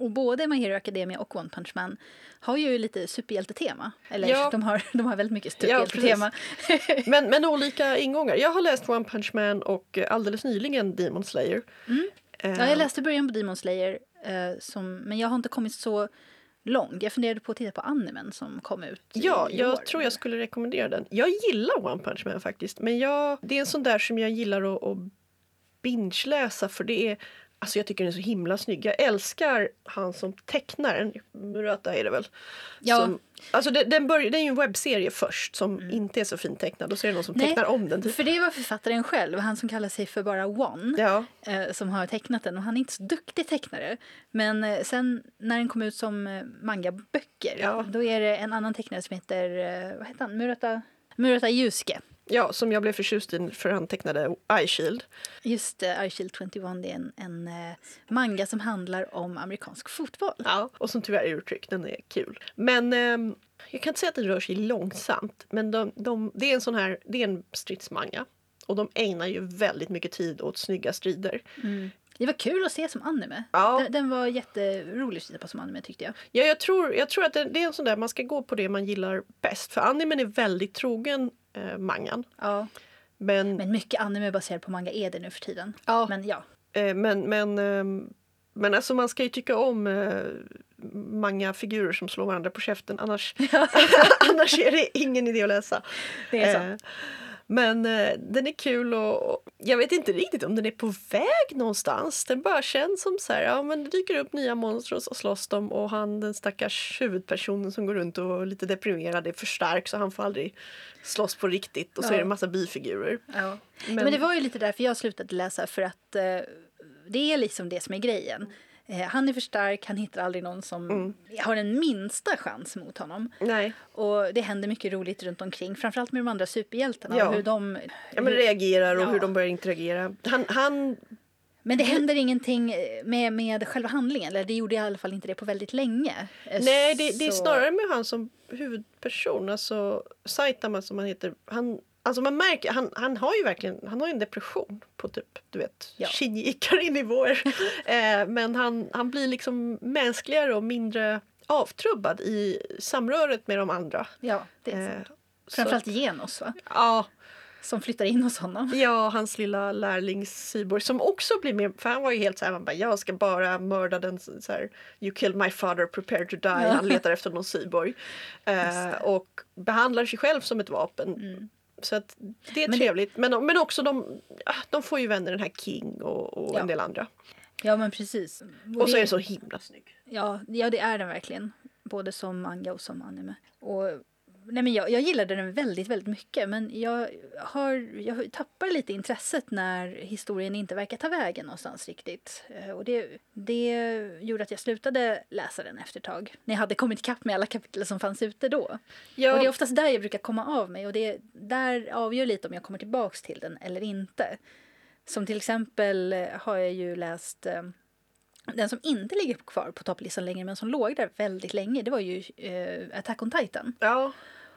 Och både My Hero Academia och One Punch Man har ju lite superhjältetema. Eller ja. de, har, de har väldigt mycket superhjältetema. Ja, men, men olika ingångar. Jag har läst One Punch Man och alldeles nyligen Demon Slayer. Mm. Ja, jag läste början på Demon Slayer. Eh, som, men jag har inte kommit så... lång. Jag funderade på att titta på animen som kom ut i Ja, jag år. tror jag skulle rekommendera den. Jag gillar One Punch Man faktiskt. Men jag, det är en sån där som jag gillar att, att binge-läsa. För det är, alltså jag tycker den är så himla snygg. Jag älskar han som tecknar den. Murata är det väl? Ja. Som, alltså den, den, börj- den är ju en webbserie först som mm. inte är så fint tecknad. Och så är det någon som Nej, tecknar om den. Typ. För det var författaren själv. Han som kallar sig för bara One. Ja. Eh, som har tecknat den. Och han är inte så duktig tecknare. Men eh, sen när den kom ut som eh, mangaböcker. Ja. Då är det en annan tecknare som heter... Eh, vad heter han? Murata, Murata Yusuke. Ja, som jag blev förtjust i för han tecknade Eye Shield. Just det, uh, Eye Shield tjugoett det är en, en uh, manga som handlar om amerikansk fotboll. Ja, och som tyvärr är uttryckt, den är kul. Men um, jag kan inte säga att den rör sig långsamt, men de, de, det är en sån här, det är en stridsmanga. Och de ägnar ju väldigt mycket tid åt snygga strider. Mm. Det var kul att se som anime. Ja. Den, den var jätterolig att titta på som anime tyckte jag. Ja, jag tror, jag tror att det, det är en sån där, man ska gå på det man gillar bäst. För animen är väldigt trogen eh, mangan. Ja. Men, men mycket anime baserat på manga är det nu för tiden. Ja. Men ja. Eh, men, men, eh, men alltså man ska ju tycka om eh, manga-figurer som slår varandra på käften. Annars, annars är det ingen idé att läsa. Det är så. Eh, men eh, den är kul och, och jag vet inte riktigt om den är på väg någonstans. Den bara känns som så här, ja men det dyker upp nya monster och slåss dem. Och han, den stackars huvudpersonen som går runt och är lite deprimerad, är för stark så han får aldrig slåss på riktigt. Och så ja. Är det en massa bifigurer. Ja. Men, men det var ju lite därför jag slutade läsa, för att eh, det är liksom det som är grejen. Han är för stark, han hittar aldrig någon som mm. har den minsta chans mot honom. Nej. Och det händer mycket roligt runt omkring, framförallt med de andra superhjältarna. Ja. Och hur de hur, ja, men reagerar och ja. Hur de börjar interagera. Han, han... Men det händer ingenting med, med själva handlingen, eller det gjorde i alla fall inte det på väldigt länge. Nej, det, det är snarare med han som huvudperson, alltså Saitama som han heter, han... Alltså man märker, han, han har ju verkligen, han har ju en depression på typ, du vet, ja. Shinji-Ikari-nivåer. eh, men han, han blir liksom mänskligare och mindre avtrubbad i samröret med de andra. Ja, det är sant. Eh, Framförallt Genos, va? Ja. Som flyttar in hos honom. Ja, hans lilla lärlings-cyborg som också blir med, för han var ju helt så här, man bara, jag ska bara mörda den så här, you killed my father, prepare to die. Ja. Han letar efter någon cyborg. Eh, och behandlar sig själv som ett vapen. Mm. Så att det är men trevligt. Det... Men, men också de, de får ju vänner, den här King och, och ja. En del andra. Ja, men precis. Och, och så det... är den så himla snygg. Ja, ja, det är den verkligen. Både som manga och som anime. Och, nej, men jag, jag gillade den väldigt, väldigt mycket. Men jag, har, jag tappar lite intresset när historien inte verkar ta vägen någonstans riktigt. Och det, det gjorde att jag slutade läsa den efter ett tag. När jag hade kommit ikapp med alla kapitel som fanns ute då. Ja. Och det är oftast där jag brukar komma av mig. Och det där avgör lite om jag kommer tillbaks till den eller inte. Som till exempel har jag ju läst... Den som inte ligger kvar på topplistan längre, men som låg där väldigt länge, det var ju eh, Attack on Titan. Ja.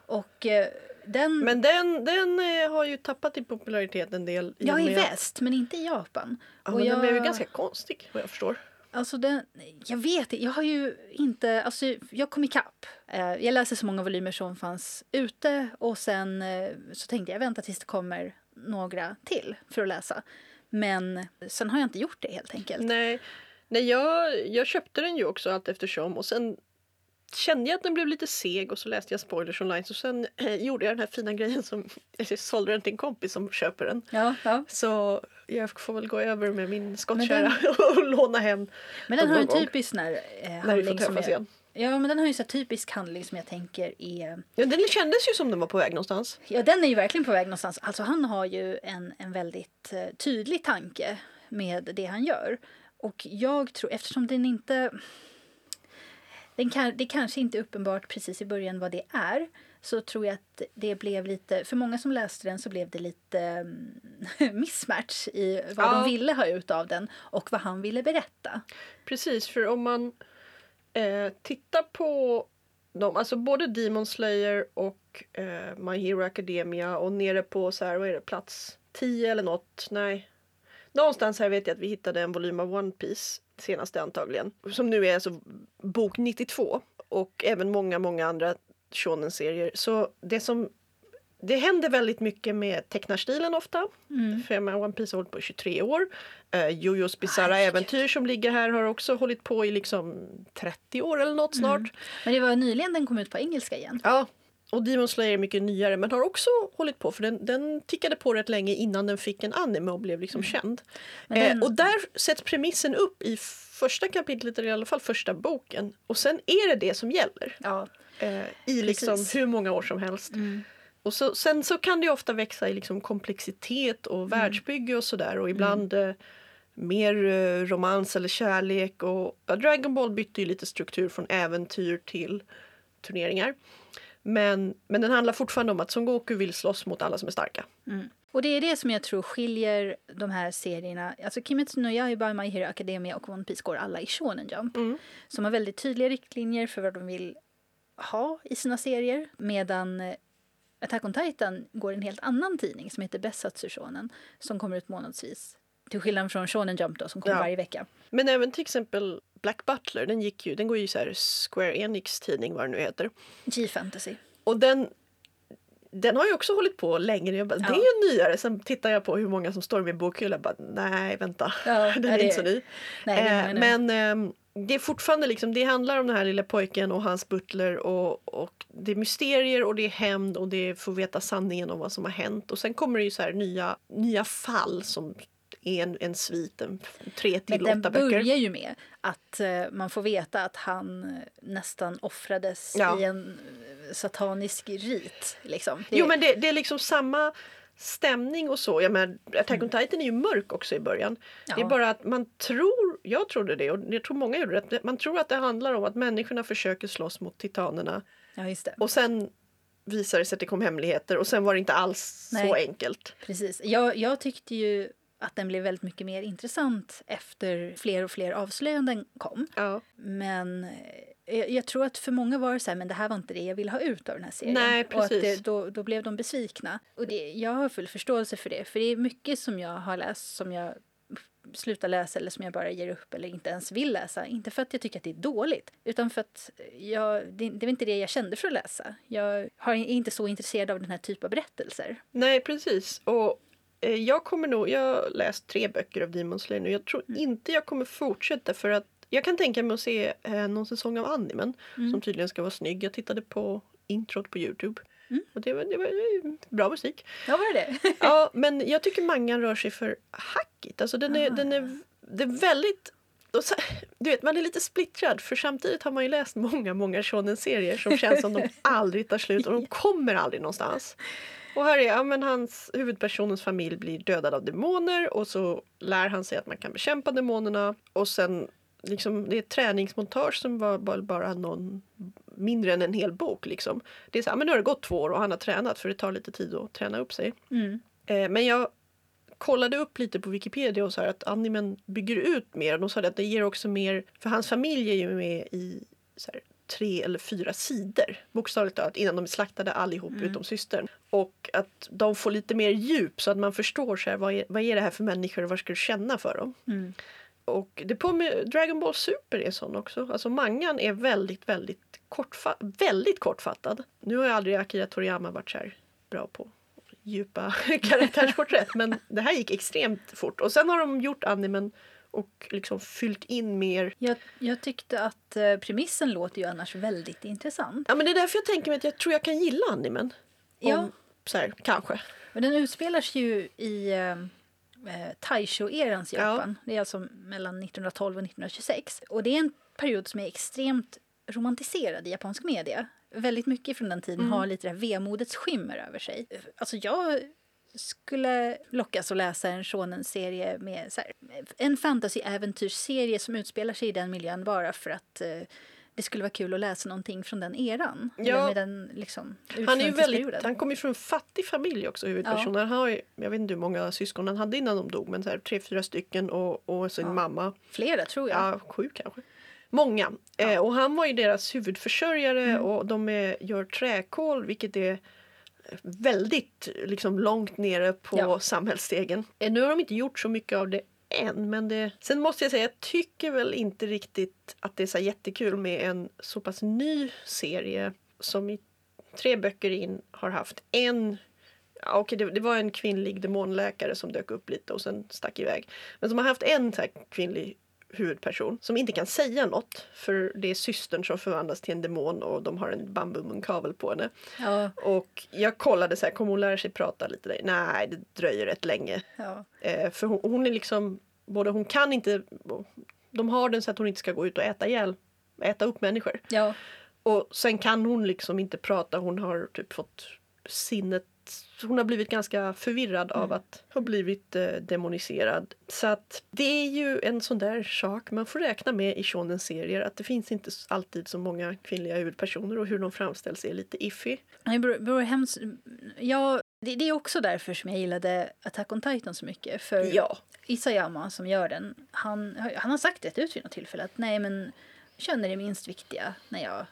Och eh, den... Men den, den eh, har ju tappat i popularitet en del. Ja, i väst, jag... men inte i Japan. Ja, och men jag... den blev ju ganska konstig, vad jag förstår. Alltså, den... jag vet inte. Jag har ju inte... Alltså, jag kom ikapp. Eh, jag läste så många volymer som fanns ute. Och sen eh, så tänkte jag vänta tills det kommer några till för att läsa. Men sen har jag inte gjort det helt enkelt. Nej. Nej, jag, jag köpte den ju också allt eftersom. Och sen kände jag att den blev lite seg. Och så läste jag spoilers online. Så sen eh, gjorde jag den här fina grejen som... Jag sålde den till en kompis som köper den. Ja, ja. Så jag får väl gå över med min skottkärra och låna hem. Men den har en typisk när, eh, handling som jag... Ja, men den har ju så typisk handling som jag tänker är... Ja, den kändes ju som den var på väg någonstans. Ja, den är ju verkligen på väg någonstans. Alltså han har ju en, en väldigt eh, tydlig tanke med det han gör. Och jag tror, eftersom den inte... Den kan, det kanske inte är uppenbart precis i början vad det är. Så tror jag att det blev lite... För många som läste den så blev det lite mismatch i vad ja. De ville ha ut av den. Och vad han ville berätta. Precis, för om man eh, tittar på... De, alltså både Demon Slayer och eh, My Hero Academia. Och nere på så här, vad är det, plats tio eller något? Nej. Någonstans här vet jag att vi hittade en volym av One Piece, senaste antagligen. Som nu är alltså bok nittiotvå och även många, många andra shonen-serier. Så det som, det händer väldigt mycket med tecknarstilen ofta. Mm. För man, One Piece har hållit på i tjugotre år. Uh, Jojos bizarra Aj, äventyr som ligger här har också hållit på i liksom trettio år eller något snart. Mm. Men det var nyligen den kom ut på engelska igen. Ja. Och Demon Slayer är mycket nyare, men har också hållit på. För den, den tickade på rätt länge innan den fick en anime och blev liksom mm. känd. Den... Eh, och där sätts premissen upp i första kapitlet, eller i alla fall första boken. Och sen är det det som gäller. Ja. Eh, I liksom hur många år som helst. Mm. Och så, sen så kan det ju ofta växa i liksom komplexitet och mm. världsbygge och sådär. Och ibland... Mm. Eh, mer romans eller kärlek. Och ja, Dragon Ball bytte ju lite struktur från äventyr till turneringar. Men, men den handlar fortfarande om att Son Goku vill slåss mot alla som är starka. Mm. Och det är det som jag tror skiljer de här serierna. Alltså Kimetsu no Yaiba, My Hero Academia och One Piece går alla i Shonen Jump. Mm. Som har väldigt tydliga riktlinjer för vad de vill ha i sina serier. Medan Attack on Titan går en helt annan tidning som heter Besatsu Shonen. Som kommer ut månadsvis. Till skillnad från Shonen Jump då, som kommer ja. Varje vecka. Men även till exempel Black Butler, den gick ju, den går ju så här Square Enix tidning, vad det nu heter. G-fantasy. Och den, den har ju också hållit på länge. Jag bara, ja. Det är ju nyare. Sen tittar jag på hur många som står i min bokhyllan. Jag bara, nej, vänta. Ja, den är, är inte så ny. Nej, eh, men eh, det är fortfarande liksom, det handlar om den här lilla pojken och hans butler och, och det är mysterier och det är hämnd och det är få veta sanningen om vad som har hänt. Och sen kommer det ju så här nya, nya fall som är en, en svit, en, tre till åtta böcker. Men den börjar ju med att uh, man får veta att han nästan offrades ja. i en satanisk rit. Liksom. Det... Jo, men det, det är liksom samma... stämning och så. Jag menar, Attack on Titan är ju mörk också i början. Ja. Det är bara att man tror, jag trodde det och jag tror många gjorde det, man tror att det handlar om att människorna försöker slåss mot titanerna. Ja, just det. Och sen visar det sig att det kom hemligheter och sen var det inte alls Nej. så enkelt. Precis. Jag, jag tyckte ju att den blev väldigt mycket mer intressant efter fler och fler avslöjanden kom. Ja. Men jag, jag tror att för många var det så här, men det här var inte det jag ville ha ut av den här serien. Nej, precis. Och att det, då, då blev de besvikna. Och det, jag har full förståelse för det. För det är mycket som jag har läst som jag slutar läsa eller som jag bara ger upp eller inte ens vill läsa. Inte för att jag tycker att det är dåligt, utan för att jag, det, det var inte det jag kände för att läsa. Jag har, är inte så intresserad av den här typen av berättelser. Nej, precis. Och jag kommer nog, jag har läst tre böcker av Demon Slayer nu. Jag tror mm. inte jag kommer fortsätta för att jag kan tänka mig att se eh, någon säsong av animen mm. som tydligen ska vara snygg. Jag tittade på introt på YouTube mm. och det var, det var bra musik. Ja, var det det? Ja, men jag tycker mangan rör sig för hackigt. Alltså den är, ah. den är, det är väldigt... Så, du vet, man är lite splittrad för samtidigt har man ju läst många, många shonen-serier som känns som de aldrig tar slut och de kommer aldrig någonstans. Och här är ja, men hans, huvudpersonens familj blir dödad av demoner och så lär han sig att man kan bekämpa demonerna och sen liksom, det är ett träningsmontage som var bara, bara någon, mindre än en hel bok liksom. Det är så här, men nu har det gått två år och han har tränat för det tar lite tid att träna upp sig. Mm. Eh, men jag kollade upp lite på Wikipedia och så här att animen bygger ut mer och de sa det att det ger också mer, för hans familj är ju med i så här, tre eller fyra sidor, bokstavligt talat, innan de slaktade allihop mm. utom systern. Och att de får lite mer djup så att man förstår så här, vad, är, vad är det här för människor och vad ska du känna för dem? Mm. Och det på med Dragon Ball Super är sån också. Alltså mangan är väldigt, väldigt, kortfa- väldigt kortfattad. Nu har jag aldrig Akira Toriyama varit så här bra på djupa karaktärsporträtt, men det här gick extremt fort. Och sen har de gjort animen och liksom fyllt in mer. Jag, jag tyckte att eh, premissen låter ju annars väldigt intressant. Ja, men det är därför jag tänker mig att jag tror jag kan gilla animen. Om, ja. Så här, kanske. Men den utspelar sig ju i eh, Taisho-erans Japan. Ja. Det är alltså mellan nittonhundratolv och nittonhundratjugosex. Och det är en period som är extremt romantiserad i japansk media. Väldigt mycket från den tiden mm. har lite det här vemodets skimmer över sig. Alltså jag... skulle lockas att läsa en shonen-serie med så här, en fantasy-äventyrsserie som utspelar sig i den miljön bara för att eh, det skulle vara kul att läsa någonting från den eran. Ja. Eller med den, liksom, han är ju väldigt, han kommer ju från en fattig familj också, huvudpersonen. Ja. Han har ju, jag vet inte hur många syskon han hade innan de dog, men så här, tre, fyra stycken och, och sin ja. mamma. Flera tror jag. Ja, sju kanske. Många. Ja. Eh, och han var ju deras huvudförsörjare mm. och de är, gör träkol, vilket är väldigt liksom, långt nere på ja. samhällsstegen. Nu har de inte gjort så mycket av det än. Men det... Sen måste jag säga, jag tycker väl inte riktigt att det är så jättekul med en så pass ny serie som i tre böcker in har haft en... Ja, okej, det, det var en kvinnlig demonläkare som dök upp lite och sen stack iväg. Men som har haft en så här, kvinnlig huvudperson som inte kan säga något för det är systern som förvandlas till en demon och de har en bambumunkavel på henne. Ja. Och jag kollade så här, kommer hon lära sig prata lite där? Nej, det dröjer rätt länge. Ja. Eh, för hon, hon är liksom, både hon kan inte, de har den så att hon inte ska gå ut och äta ihjäl, äta upp människor. Ja. Och sen kan hon liksom inte prata, hon har typ fått sinnet, hon har blivit ganska förvirrad mm. av att ha blivit eh, demoniserad. Så att det är ju en sån där sak man får räkna med i shonen-serier, att det finns inte alltid så många kvinnliga huvudpersoner och hur de framställs är lite iffy. Nej, beror, beror hems... Ja, det, det är också därför som jag gillade Attack on Titan så mycket. För ja. Isayama som gör den, han, han har sagt det ut vid något tillfälle att nej, men jag känner det minst viktiga när jag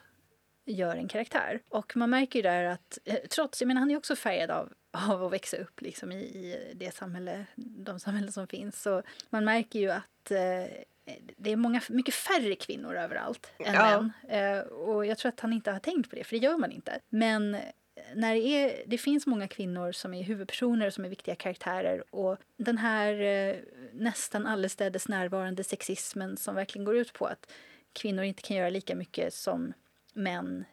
gör en karaktär. Och man märker ju där att trots, jag menar han är också färgad av, av att växa upp liksom i, i det samhälle, de samhällen som finns. Så man märker ju att eh, det är många, mycket färre kvinnor överallt än ja. män. Eh, och jag tror att han inte har tänkt på det, för det gör man inte. Men när det, är, det finns många kvinnor som är huvudpersoner och som är viktiga karaktärer, och den här eh, nästan allestädes närvarande sexismen som verkligen går ut på att kvinnor inte kan göra lika mycket som män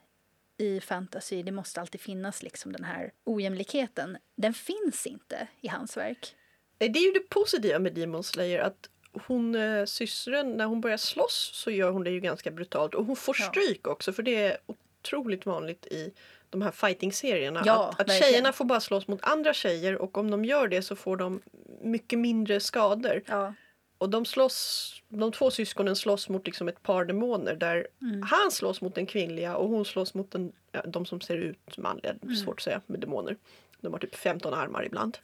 i fantasy, det måste alltid finnas liksom den här ojämlikheten, den finns inte i hans verk. Det är ju det positiva med Demon Slayer, att hon, systern, när hon börjar slåss så gör hon det ju ganska brutalt, och hon får stryk ja. också, för det är otroligt vanligt i de här fighting-serierna, ja, att, att tjejerna får bara slåss mot andra tjejer, och om de gör det så får de mycket mindre skador. Ja. Och de slåss, de två syskonen slåss mot liksom ett par demoner där mm. han slåss mot den kvinnliga och hon slåss mot den, ja, de som ser ut manliga, mm. svårt att säga med demoner. De har typ femton armar ibland.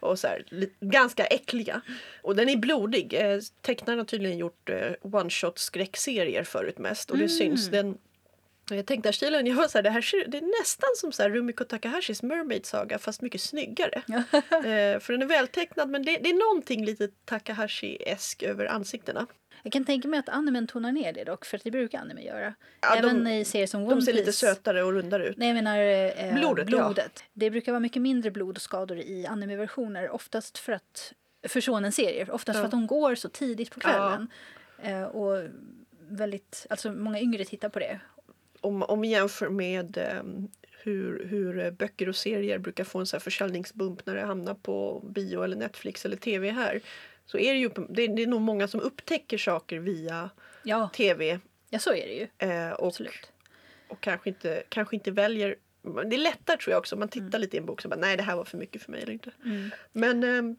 Och så här, li- ganska äckliga. Och den är blodig. Eh, tecknaren har tydligen gjort eh, one-shot-skräckserier förut mest. Och det mm. syns. Den, jag tänkte stilen, jag var så här, det, här, det är nästan som så här Rumiko Takahashis Mermaid-saga, fast mycket snyggare. eh, för den är vältecknad, men det, det är någonting lite Takahashi-esk över ansiktena. Jag kan tänka mig att animen tonar ner det dock, för att det brukar anime göra. Ja, även de, i serier som One Piece. De ser lite sötare och rundare ut. Nej, jag menar eh, blodet. blodet. Ja. Det brukar vara mycket mindre blod och skador i animeversioner, oftast för att, för shonen-serier, oftast ja. för att de går så tidigt på kvällen. Ja. Eh, och väldigt, alltså många yngre tittar på det. Om, om vi jämför med eh, hur, hur böcker och serier brukar få en så här försäljningsbump när det hamnar på bio eller Netflix eller tv här, så är det ju, det är, det är nog många som upptäcker saker via ja. tv. Ja, så är det ju. Eh, och Absolut. och kanske, inte, kanske inte väljer... Det är lättare tror jag också. Man tittar mm. lite i en bok och bara, nej, det här var för mycket för mig. Eller inte. Mm. Men, eh,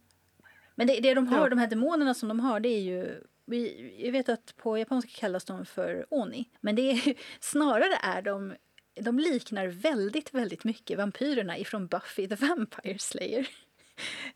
Men det, det de har, ja. de här demonerna som de har, det är ju... Vi, jag vet att på japanska kallas de för oni. Men det är, snarare är de... De liknar väldigt, väldigt mycket vampyrerna ifrån Buffy the Vampire Slayer.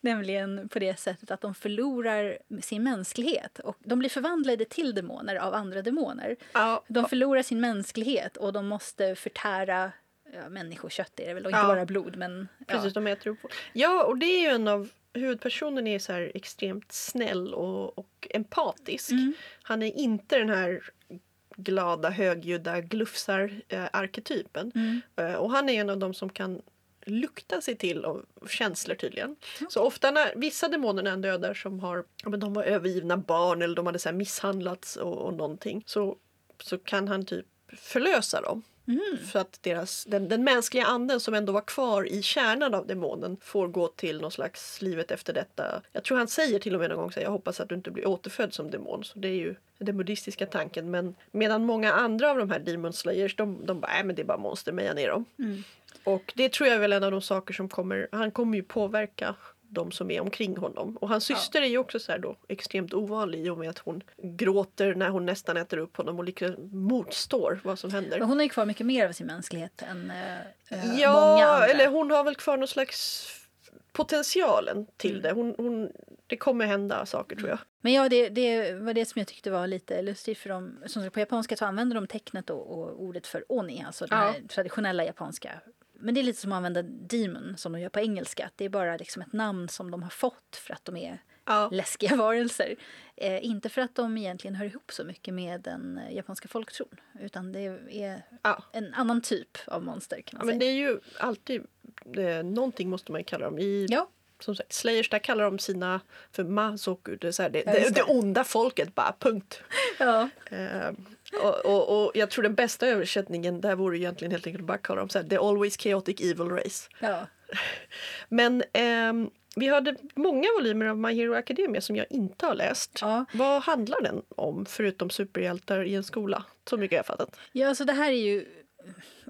Nämligen på det sättet att de förlorar sin mänsklighet. Och de blir förvandlade till demoner av andra demoner. Ja. De förlorar sin mänsklighet och de måste förtära ja, människokött. Är det väl, och inte ja. bara blod. Men, ja. Precis, de äter upp. Ja, och det är ju en av... Huvudpersonen är så här extremt snäll och, och empatisk. Mm. Han är inte den här glada, högljudda glufsar-arketypen. Eh, mm. eh, och han är en av dem som kan lukta sig till av känslor tydligen. Mm. Så ofta när vissa demoner är döda som har, men de var övergivna barn eller de hade så här misshandlats och, och någonting, så, så kan han typ förlösa dem. Mm. För att deras, den, den mänskliga anden som ändå var kvar i kärnan av demonen får gå till någon slags livet efter detta. Jag tror han säger till och med någon gång, jag hoppas att du inte blir återfödd som demon. Så det är ju den buddhistiska tanken. Men medan många andra av de här Demon Slayers, de, de bara, nej men det är bara monster, meja ner dem. Mm. Och det tror jag är väl en av de saker som kommer, han kommer ju påverka de som är omkring honom. Och hans syster ja. är ju också så här då extremt ovanlig i och med att hon gråter när hon nästan äter upp honom och liksom motstår vad som händer. Men hon har ju kvar mycket mer av sin mänsklighet än äh, ja, många andra. Ja, eller hon har väl kvar någon slags potentialen till mm. det. Hon, hon, det kommer hända saker tror jag. Men ja, det, det var det som jag tyckte var lite lustigt, för de, som sagt, på japanska så använder de tecknet och, och ordet för oni, alltså den här ja. traditionella japanska. Men det är lite som att använda demon som de gör på engelska. Det är bara liksom ett namn som de har fått för att de är ja. läskiga varelser. Eh, inte för att de egentligen hör ihop så mycket med den japanska folktron. Utan det är ja. en annan typ av monster kan man ja, säga. Men det är ju alltid, eh, någonting måste man kalla dem i... Ja. Som sagt, Slayers där kallar de sina för masoku, det, det, det, det, det onda folket bara, punkt. Ja. Ehm, och, och, och jag tror den bästa översättningen där vore egentligen helt enkelt bara kalla dem så här, the always chaotic evil race. Ja. Men ehm, vi hade många volymer av My Hero Academia som jag inte har läst. Ja. Vad handlar den om förutom superhjältar i en skola? Så mycket har jag fattat. Ja, så alltså det här är ju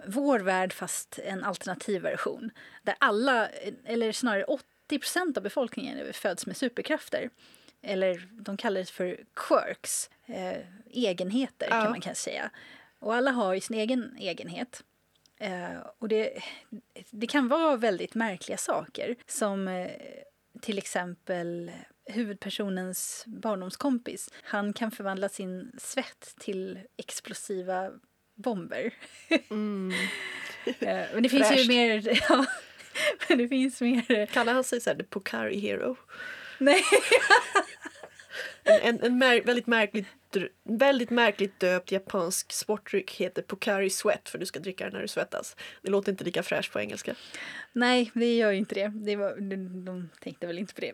vår värld fast en alternativ version. Där alla, eller snarare åtta nittio procent av befolkningen föds med superkrafter. Eller de kallar det för quirks. Eh, egenheter ja. kan man kanske säga. Och alla har ju sin egen egenhet. Eh, och det, det kan vara väldigt märkliga saker. Som eh, till exempel huvudpersonens barndomskompis. Han kan förvandla sin svett till explosiva bomber. Mm. eh, men det finns ju mer... Ja, men det finns mer... Kallar han sig så här The Pokari Hero? Nej. En, en, en mär- väldigt, märkligt, väldigt märkligt döpt japansk sportdryck heter Pocari Sweat, för du ska dricka den när du svettas. Det låter inte lika fräscht på engelska. Nej, det gör ju inte det. det var, de, de tänkte väl inte på det.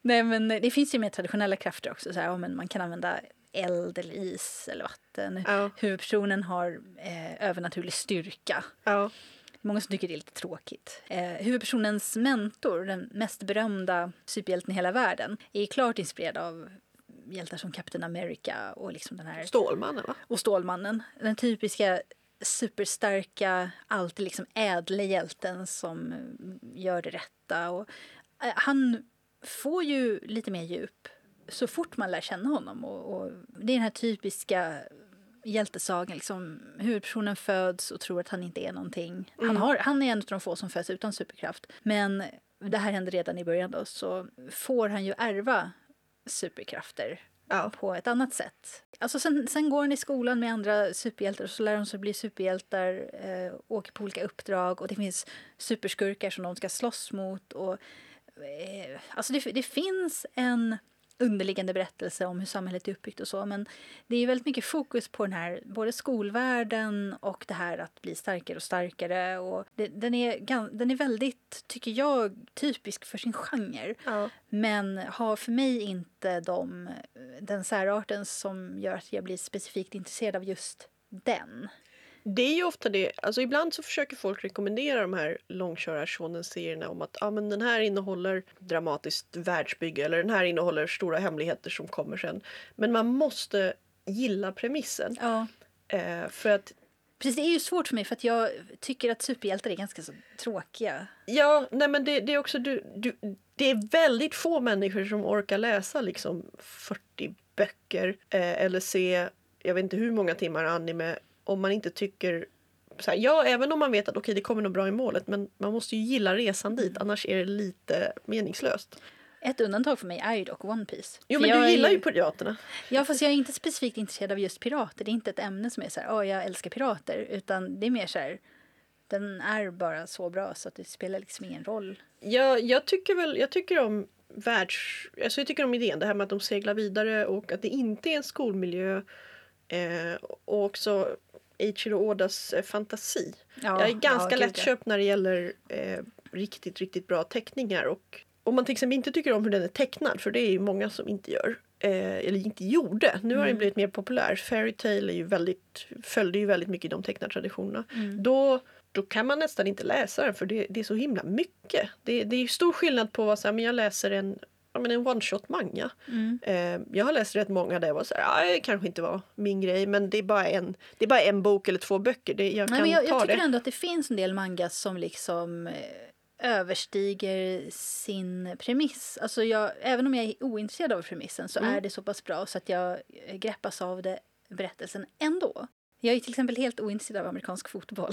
Nej, men det finns ju mer traditionella krafter också. Så här, ja, men man kan använda eld eller is eller vatten. Ja. Huvudpersonen har eh, övernaturlig styrka. Ja. Många som tycker det är lite tråkigt. Eh, huvudpersonens mentor, den mest berömda superhjälten i hela världen, är klart inspirerad av hjältar som Captain America och liksom den här... Stålmannen, va? Och Stålmannen. Den typiska superstarka, alltid liksom ädle hjälten som gör det rätta. Och, eh, han får ju lite mer djup så fort man lär känna honom. Och, och det är den här typiska... hjältesagan, liksom, huvudpersonen föds och tror att han inte är någonting. Mm. Han, har, han är en av de få som föds utan superkraft. Men det här hände redan i början då, så får han ju ärva superkrafter ja. på ett annat sätt. Alltså sen, sen går han i skolan med andra superhjältar och så lär de sig bli superhjältar, eh, åker på olika uppdrag och det finns superskurkar som de ska slåss mot. Och, eh, alltså det, det finns en... underliggande berättelse om hur samhället är uppbyggt och så, men det är ju väldigt mycket fokus på den här, både skolvärlden och det här att bli starkare och starkare, och det, den, är, den är väldigt, tycker jag, typisk för sin genre, ja. men har för mig inte de, den särarten som gör att jag blir specifikt intresserad av just den. Det är ju ofta det, alltså ibland så försöker folk rekommendera de här långköra shonen-serierna om att ah, men den här innehåller dramatiskt världsbygge eller den här innehåller stora hemligheter som kommer sen. Men man måste gilla premissen. Ja. Eh, för att... Precis, det är ju svårt för mig för att jag tycker att superhjältar är ganska så tråkiga. Ja, nej men det, det är också, du, du, det är väldigt få människor som orkar läsa liksom fyrtio böcker eh, eller se, jag vet inte hur många timmar anime. Om man inte tycker... Så här, ja, även om man vet att okej, det kommer nog bra i målet. Men man måste ju gilla resan dit. Annars är det lite meningslöst. Ett undantag för mig är ju dock One Piece. Jo, för men du gillar ju... ju piraterna. Ja, fast jag är inte specifikt intresserad av just pirater. Det är inte ett ämne som är så här, åh, oh, jag älskar pirater. Utan det är mer så här, den är bara så bra så att det spelar liksom ingen roll. Ja, jag tycker väl... Jag tycker om världs... Alltså jag tycker om idén. Det här med att de seglar vidare och att det inte är en skolmiljö. Eh, och också... Eiichiro Odas fantasi. Ja, jag är ganska ja, lättköpt när det gäller eh, riktigt, riktigt bra teckningar. Och om man till exempel inte tycker om hur den är tecknad, för det är ju många som inte gör, eh, eller inte gjorde. Nu mm. har den blivit mer populär. Fairy Tail är ju väldigt, följde ju väldigt mycket i de tecknartraditionerna. Mm. Då, då kan man nästan inte läsa den, för det, det är så himla mycket. Det, det är ju stor skillnad på vad så här, men jag läser en... men en one-shot-manga. Mm. Eh, jag har läst rätt många där jag var så här, det kanske inte var min grej, men det är bara en, det är bara en bok eller två böcker. Det, jag, Nej, kan men jag, ta jag tycker det. Ändå att det finns en del manga som liksom eh, överstiger sin premiss. Alltså jag, även om jag är ointresserad av premissen så mm. är det så pass bra så att jag greppas av det, berättelsen ändå. Jag är till exempel helt ointresserad av amerikansk fotboll.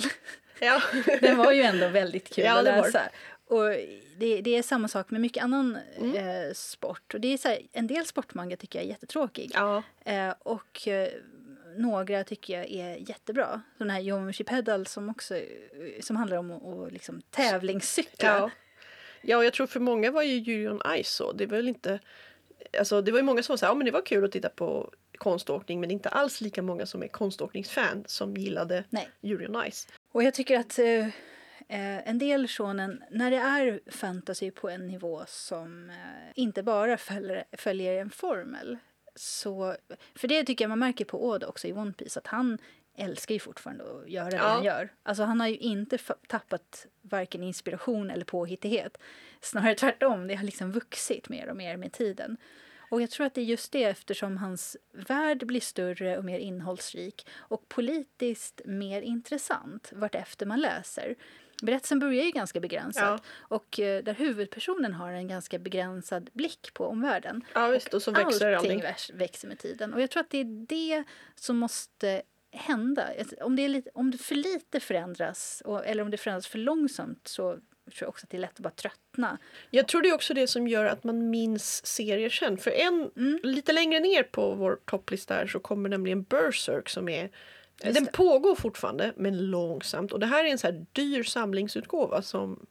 Ja. Den var ju ändå väldigt kul ja, att läsa. Och det, det är samma sak med mycket annan mm. eh, sport. Och det är så här, en del sportmanga tycker jag är jättetråkig. Ja. Eh, och eh, några tycker jag är jättebra. Den här Yomushi Pedal som också som handlar om att liksom, tävlingscykla. Ja. ja, jag tror för många var ju Julian Ice så. Det var väl inte... Alltså, det var ju många som sa, ja men det var kul att titta på konståkning, men inte alls lika många som är konståkningsfan som gillade Nej. Julian Ice. Och jag tycker att eh, en del shonen, när det är fantasy på en nivå som eh, inte bara följer, följer en formel, så, för det tycker jag man märker på Oda också i One Piece, att han älskar ju fortfarande att göra det ja. han gör. Alltså han har ju inte f- tappat varken inspiration eller påhittighet. Snarare tvärtom, det har liksom vuxit mer och mer med tiden. Och jag tror att det är just det eftersom hans värld blir större och mer innehållsrik och politiskt mer intressant vart efter man läser. Berättelsen börjar ju ganska begränsad ja. och där huvudpersonen har en ganska begränsad blick på omvärlden. Ja visst, och, och så växer allting. Allting växer med tiden. Och jag tror att det är det som måste hända. Om det, är lite, om det för lite förändras och, eller om det förändras för långsamt så... Jag tror också att det är lätt att bara tröttna. Jag tror det är också det som gör att man minns serier sen. För en, mm. lite längre ner på vår topplista här så kommer nämligen Berserk som är... Just den det. Pågår fortfarande, men långsamt. Och det här är en så här dyr samlingsutgåva som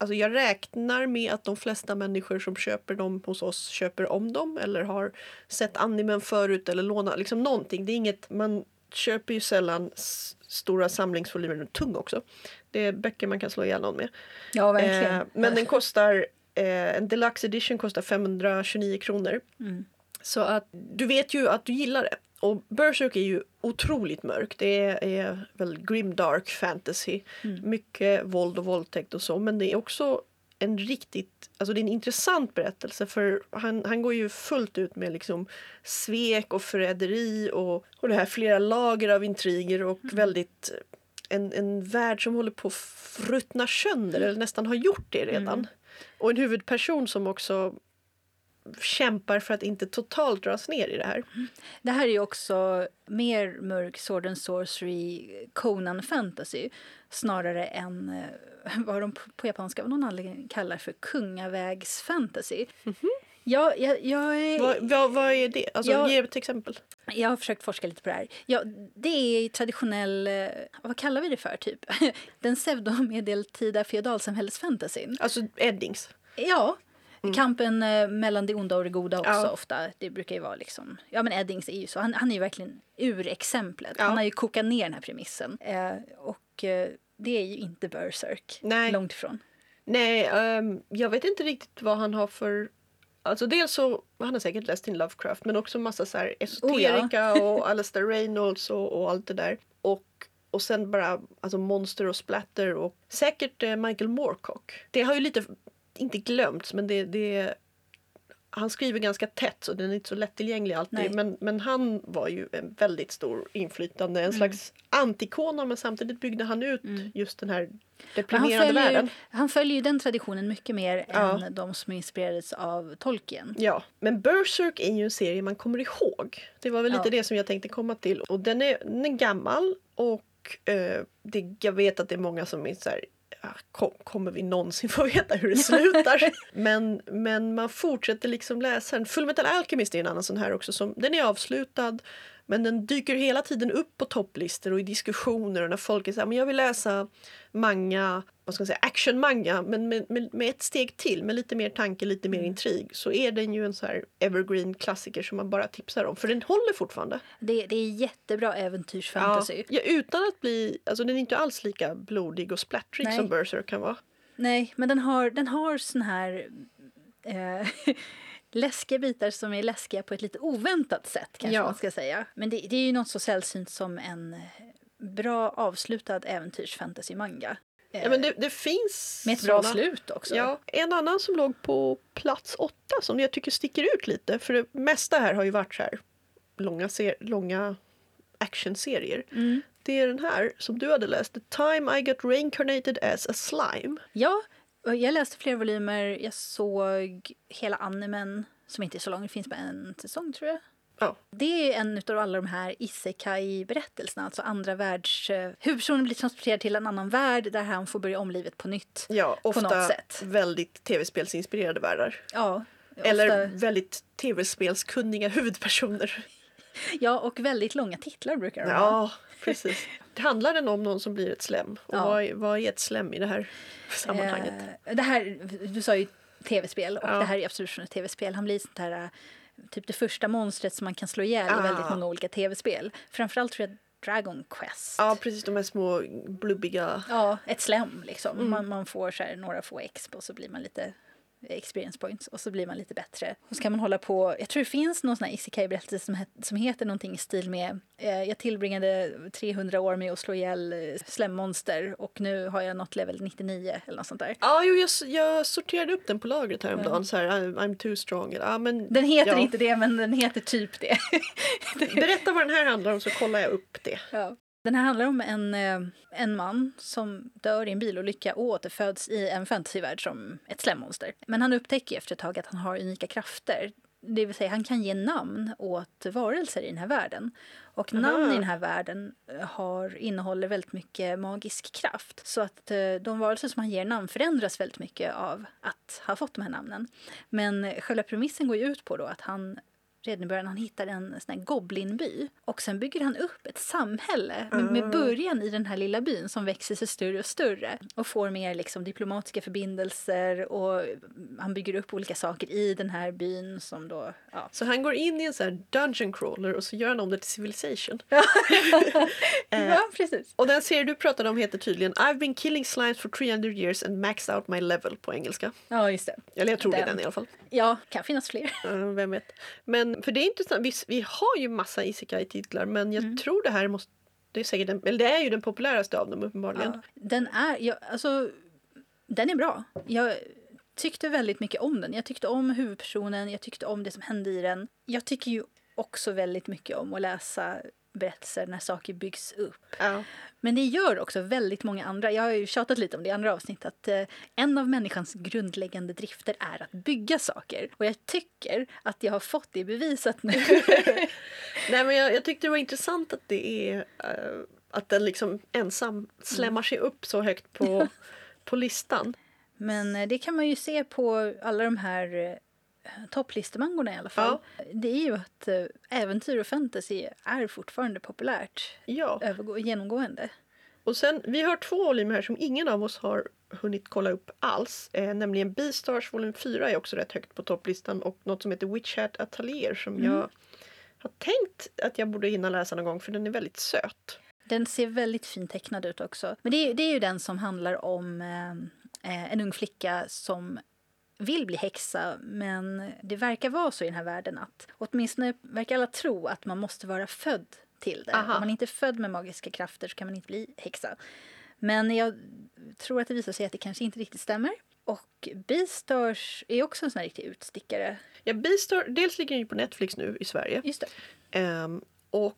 alltså jag räknar med att de flesta människor som köper dem hos oss köper om dem eller har sett animen förut eller lånat liksom någonting. Det är inget, man köper ju sällan s- stora samlingsvolymer, den är tung också. Det är böcker man kan slå ihjäl någon med. Ja, verkligen. Eh, men den kostar, eh, en deluxe edition kostar femhundratjugonio kronor. Mm. Så att du vet ju att du gillar det. Och Berserk är ju otroligt mörk. Det är, är väl grimdark fantasy. Mm. Mycket våld och våldtäkt och så. Men det är också en riktigt... Alltså det är en intressant berättelse. För han, han går ju fullt ut med liksom svek och förräderi. Och, och det här flera lager av intriger. Och mm. väldigt... En, en värld som håller på att ruttna sönder. Eller nästan har gjort det redan. Mm. Och en huvudperson som också... kämpar för att inte totalt dras ner i det här. Mm. Det här är ju också mer mörk Sword and Sorcery Conan Fantasy snarare än vad de på japanska någon anledning kallar för kungavägsfantasy. Mm-hmm. Ja, jag, jag är... Vad, vad, vad är det? Alltså, jag, ge ett exempel. Jag har försökt forska lite på det här. Ja, det är traditionell... Vad kallar vi det för, typ? Den pseudomedeltida feodalsamhällesfantasyn. Alltså Eddings. Ja, Mm. kampen eh, mellan det onda och det goda också ja. Ofta. Det brukar ju vara liksom... Ja, men Eddings är ju så. Han, han är ju verkligen urexemplet. Ja. Han har ju kokat ner den här premissen. Eh, och eh, det är ju inte Berserk. Nej. Långt ifrån. Nej, um, jag vet inte riktigt vad han har för... Alltså dels så... Han har säkert läst in Lovecraft. Men också massa så här esoterika oh, ja. och Alastair Reynolds och, och allt det där. Och... Och sen bara alltså monster och splatter och... Säkert eh, Michael Moorcock. Det har ju lite... Inte glömts, men det, det... Han skriver ganska tätt så den är inte så lättillgänglig alltid. Men, men han var ju en väldigt stor inflytande. En mm. slags antikona, men samtidigt byggde han ut mm. just den här deprimerande han följer, världen. Han följer ju den traditionen mycket mer ja. Än de som inspirerades av Tolkien. Ja, men Berserk är ju en serie man kommer ihåg. Det var väl lite ja. Det som jag tänkte komma till. Och den är, den är gammal och eh, det, jag vet att det är många som är så här... Kom, kommer vi någonsin få veta hur det slutar? men, men man fortsätter liksom läsa den. Fullmetal Alchemist är en annan sån här också. Som, den är avslutad, men den dyker hela tiden upp på topplistor och i diskussioner. Och när folk är så här, men jag vill läsa manga, vad ska man säga, action manga, men med, med, med ett steg till, med lite mer tanke, lite mer intrig. Så är den ju en så här evergreen klassiker som man bara tipsar om. För den håller fortfarande. Det, det är jättebra äventyrsfantasy. Ja, utan att bli, alltså den är inte alls lika blodig och splattrig Nej. Som Berserk kan vara. Nej, men den har, den har sån här... Eh, läskiga bitar som är läskiga på ett lite oväntat sätt kanske ja. Man ska säga. Men det, det är ju något så sällsynt som en bra avslutad äventyrsfantasy-manga. Ja, men det, det finns med ett bra såna. Slut också. Ja, en annan som låg på plats åtta som jag tycker sticker ut lite. För det mesta här har ju varit så här långa, ser- långa actionserier. Mm. Det är den här som du hade läst. The Time I Got Reincarnated as a Slime. Ja, jag läste flera volymer. Jag såg hela animen som inte är så lång. Det finns bara en säsong tror jag. Oh. Det är en utav alla de här isekai-berättelserna. Alltså andra världs... Hur personen blir transporterad till en annan värld där han får börja om livet på nytt. Ja, ofta på något sätt. Väldigt tv-spelsinspirerade världar. Ja. Ofta... Eller väldigt tv-spelskunniga huvudpersoner. Ja, och väldigt långa titlar brukar de ha. Ja, precis. Det handlar den om någon som blir ett slem? Och ja. vad, är, vad är ett slem i det här sammanhanget? Eh, det här, du sa ju tv-spel. Och ja. Det här är absolut från ett tv-spel. Han blir sånt här... Typ det första monstret som man kan slå ihjäl i ah. väldigt många olika tv-spel. Framförallt tror jag Dragon Quest. Ja, ah, precis. De här små blubbiga... Ja, ett slem liksom. Mm. Man, man får så här, några få exp och så blir man lite experience points. Och så blir man lite bättre. Och så kan man hålla på... Jag tror det finns någon sån här isekai-berättelse som, som heter någonting i stil med... Eh, jag tillbringade trehundra år med att slå ihjäl slemmonster. Och nu har jag nått level nittionio eller något sånt där. Ja, ah, jo, jag, jag sorterade upp den på lagret här om dagen. Mm. Så här, I'm, I'm too strong. Ah, men, den heter ja. inte det, men den heter typ det. Berätta vad den här handlar om så kollar jag upp det. Ja. Den här handlar om en, en man som dör i en bilolycka och återföds i en fantasyvärld som ett slemmonster. Men han upptäcker efter ett tag att han har unika krafter. Det vill säga han kan ge namn åt varelser i den här världen. Och Aha. namn i den här världen har, innehåller väldigt mycket magisk kraft. Så att de varelser som han ger namn förändras väldigt mycket av att ha fått de här namnen. Men själva premissen går ju ut på då att han redan i början, han hittar en sån här goblinby. Och sen bygger han upp ett samhälle med, med början i den här lilla byn som växer sig större och större. Och får mer liksom diplomatiska förbindelser, och han bygger upp olika saker i den här byn som då... Ja. Så han går in i en sån här dungeon crawler och så gör han om det till Civilization. Ja, precis. Och den serie du pratade om heter tydligen I've been killing slimes for three hundred years and maxed out my level på engelska. Ja, just det. Eller jag tror den. Det är den i alla fall. Ja, kan finnas fler. Uh, vem vet. Men för det är intressant. Vi, vi har ju massa isekai-titlar, men jag mm. tror det här måste... Det är, säkert den, eller det är ju den populäraste av dem uppenbarligen. Ja, den är... Jag, alltså, den är bra. Jag tyckte väldigt mycket om den. Jag tyckte om huvudpersonen. Jag tyckte om det som hände i den. Jag tycker ju också väldigt mycket om att läsa... berättelser när saker byggs upp. Ja. Men det gör också väldigt många andra. Jag har ju tjatat lite om det i andra avsnitt att eh, en av människans grundläggande drifter är att bygga saker. Och jag tycker att jag har fått det bevisat nu. Nej, men jag, jag tyckte det var intressant att det är uh, att den liksom ensam slämmar sig upp så högt på, på listan. Men eh, det kan man ju se på alla de här eh, topplistemangorna i alla fall. Ja. Det är ju att äventyr och fantasy är fortfarande populärt. Ja. Övergå- genomgående. Och sen, vi har två volymer här som ingen av oss har hunnit kolla upp alls. Eh, nämligen Beastars volym fyra är också rätt högt på topplistan. Och något som heter Witch Hat Atelier som mm. jag har tänkt att jag borde hinna läsa någon gång. För den är väldigt söt. Den ser väldigt fint tecknad ut också. Men det är, det är ju den som handlar om eh, en ung flicka som... vill bli häxa, men det verkar vara så i den här världen att åtminstone verkar alla tro att man måste vara född till det. Aha. Om man inte är född med magiska krafter så kan man inte bli häxa. Men jag tror att det visar sig att det kanske inte riktigt stämmer. Och Beastars är också en sån här riktig utstickare. Ja, Beastars, dels ligger den ju på Netflix nu i Sverige. Just det. Ehm, och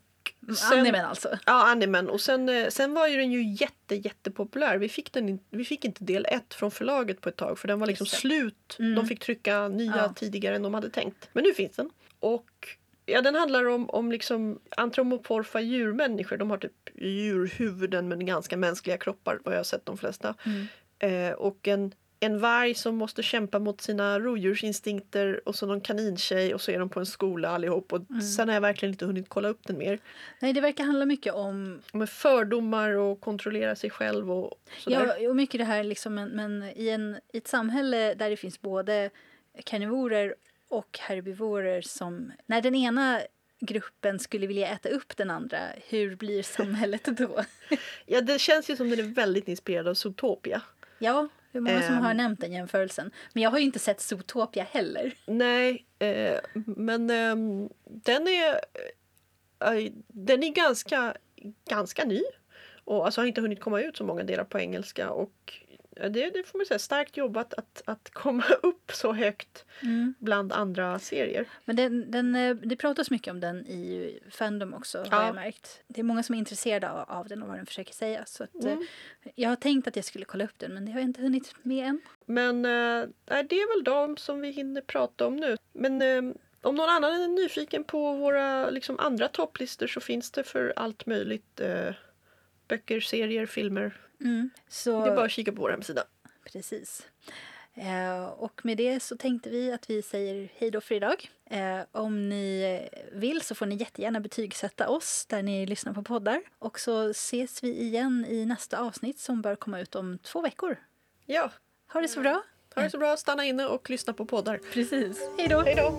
sen, animen alltså. Ja, animen. Och sen, sen var ju den ju jätte, jättepopulär. Vi fick, den, vi fick inte del ett från förlaget på ett tag. För den var liksom slut. Mm. De fick trycka nya ja. tidigare än de hade tänkt. Men nu finns den. Och ja, den handlar om, om liksom antropomorfa djurmänniskor. De har typ djurhuvuden men ganska mänskliga kroppar. Vad jag har sett de flesta. Mm. Eh, och en... En varg som måste kämpa mot sina rovdjursinstinkter och så någon kanintjej och så är de på en skola allihop. Och mm. sen har jag verkligen inte hunnit kolla upp den mer. Nej, det verkar handla mycket om... Med fördomar och kontrollera sig själv och sådär. Ja, och mycket det här liksom, men, men i, en, i ett samhälle där det finns både karnivorer och herbivorer som... När den ena gruppen skulle vilja äta upp den andra, hur blir samhället då? Ja, det känns ju som den är väldigt inspirerad av Zootopia. Ja, hur många som um, har nämnt den jämförelsen. Men jag har ju inte sett Zootopia heller. Nej, eh, men eh, den är eh, den är ganska ganska ny. Och alltså har inte hunnit komma ut så många delar på engelska. Och det, det får man säga, starkt jobbat att, att komma upp så högt mm. bland andra serier. Men den, den, det pratas mycket om den i fandom också, har ja. jag märkt. Det är många som är intresserade av, av den och vad den försöker säga. Så att, mm. jag har tänkt att jag skulle kolla upp den, men det har jag inte hunnit med än. Men äh, det är väl de som vi hinner prata om nu. Men äh, om någon annan är nyfiken på våra liksom, andra topplistor så finns det för allt möjligt. Äh, böcker, serier, filmer. Mm, så... Det är bara att kika på vår hemsida. Precis. Eh, och med det så tänkte vi att vi säger hej då för idag. Eh, om ni vill så får ni jättegärna betygsätta oss där ni lyssnar på poddar. Och så ses vi igen i nästa avsnitt som bör komma ut om två veckor. Ja. Ha det så bra. Ha det så bra. Stanna inne och lyssna på poddar. Precis. Hej då. Hej då.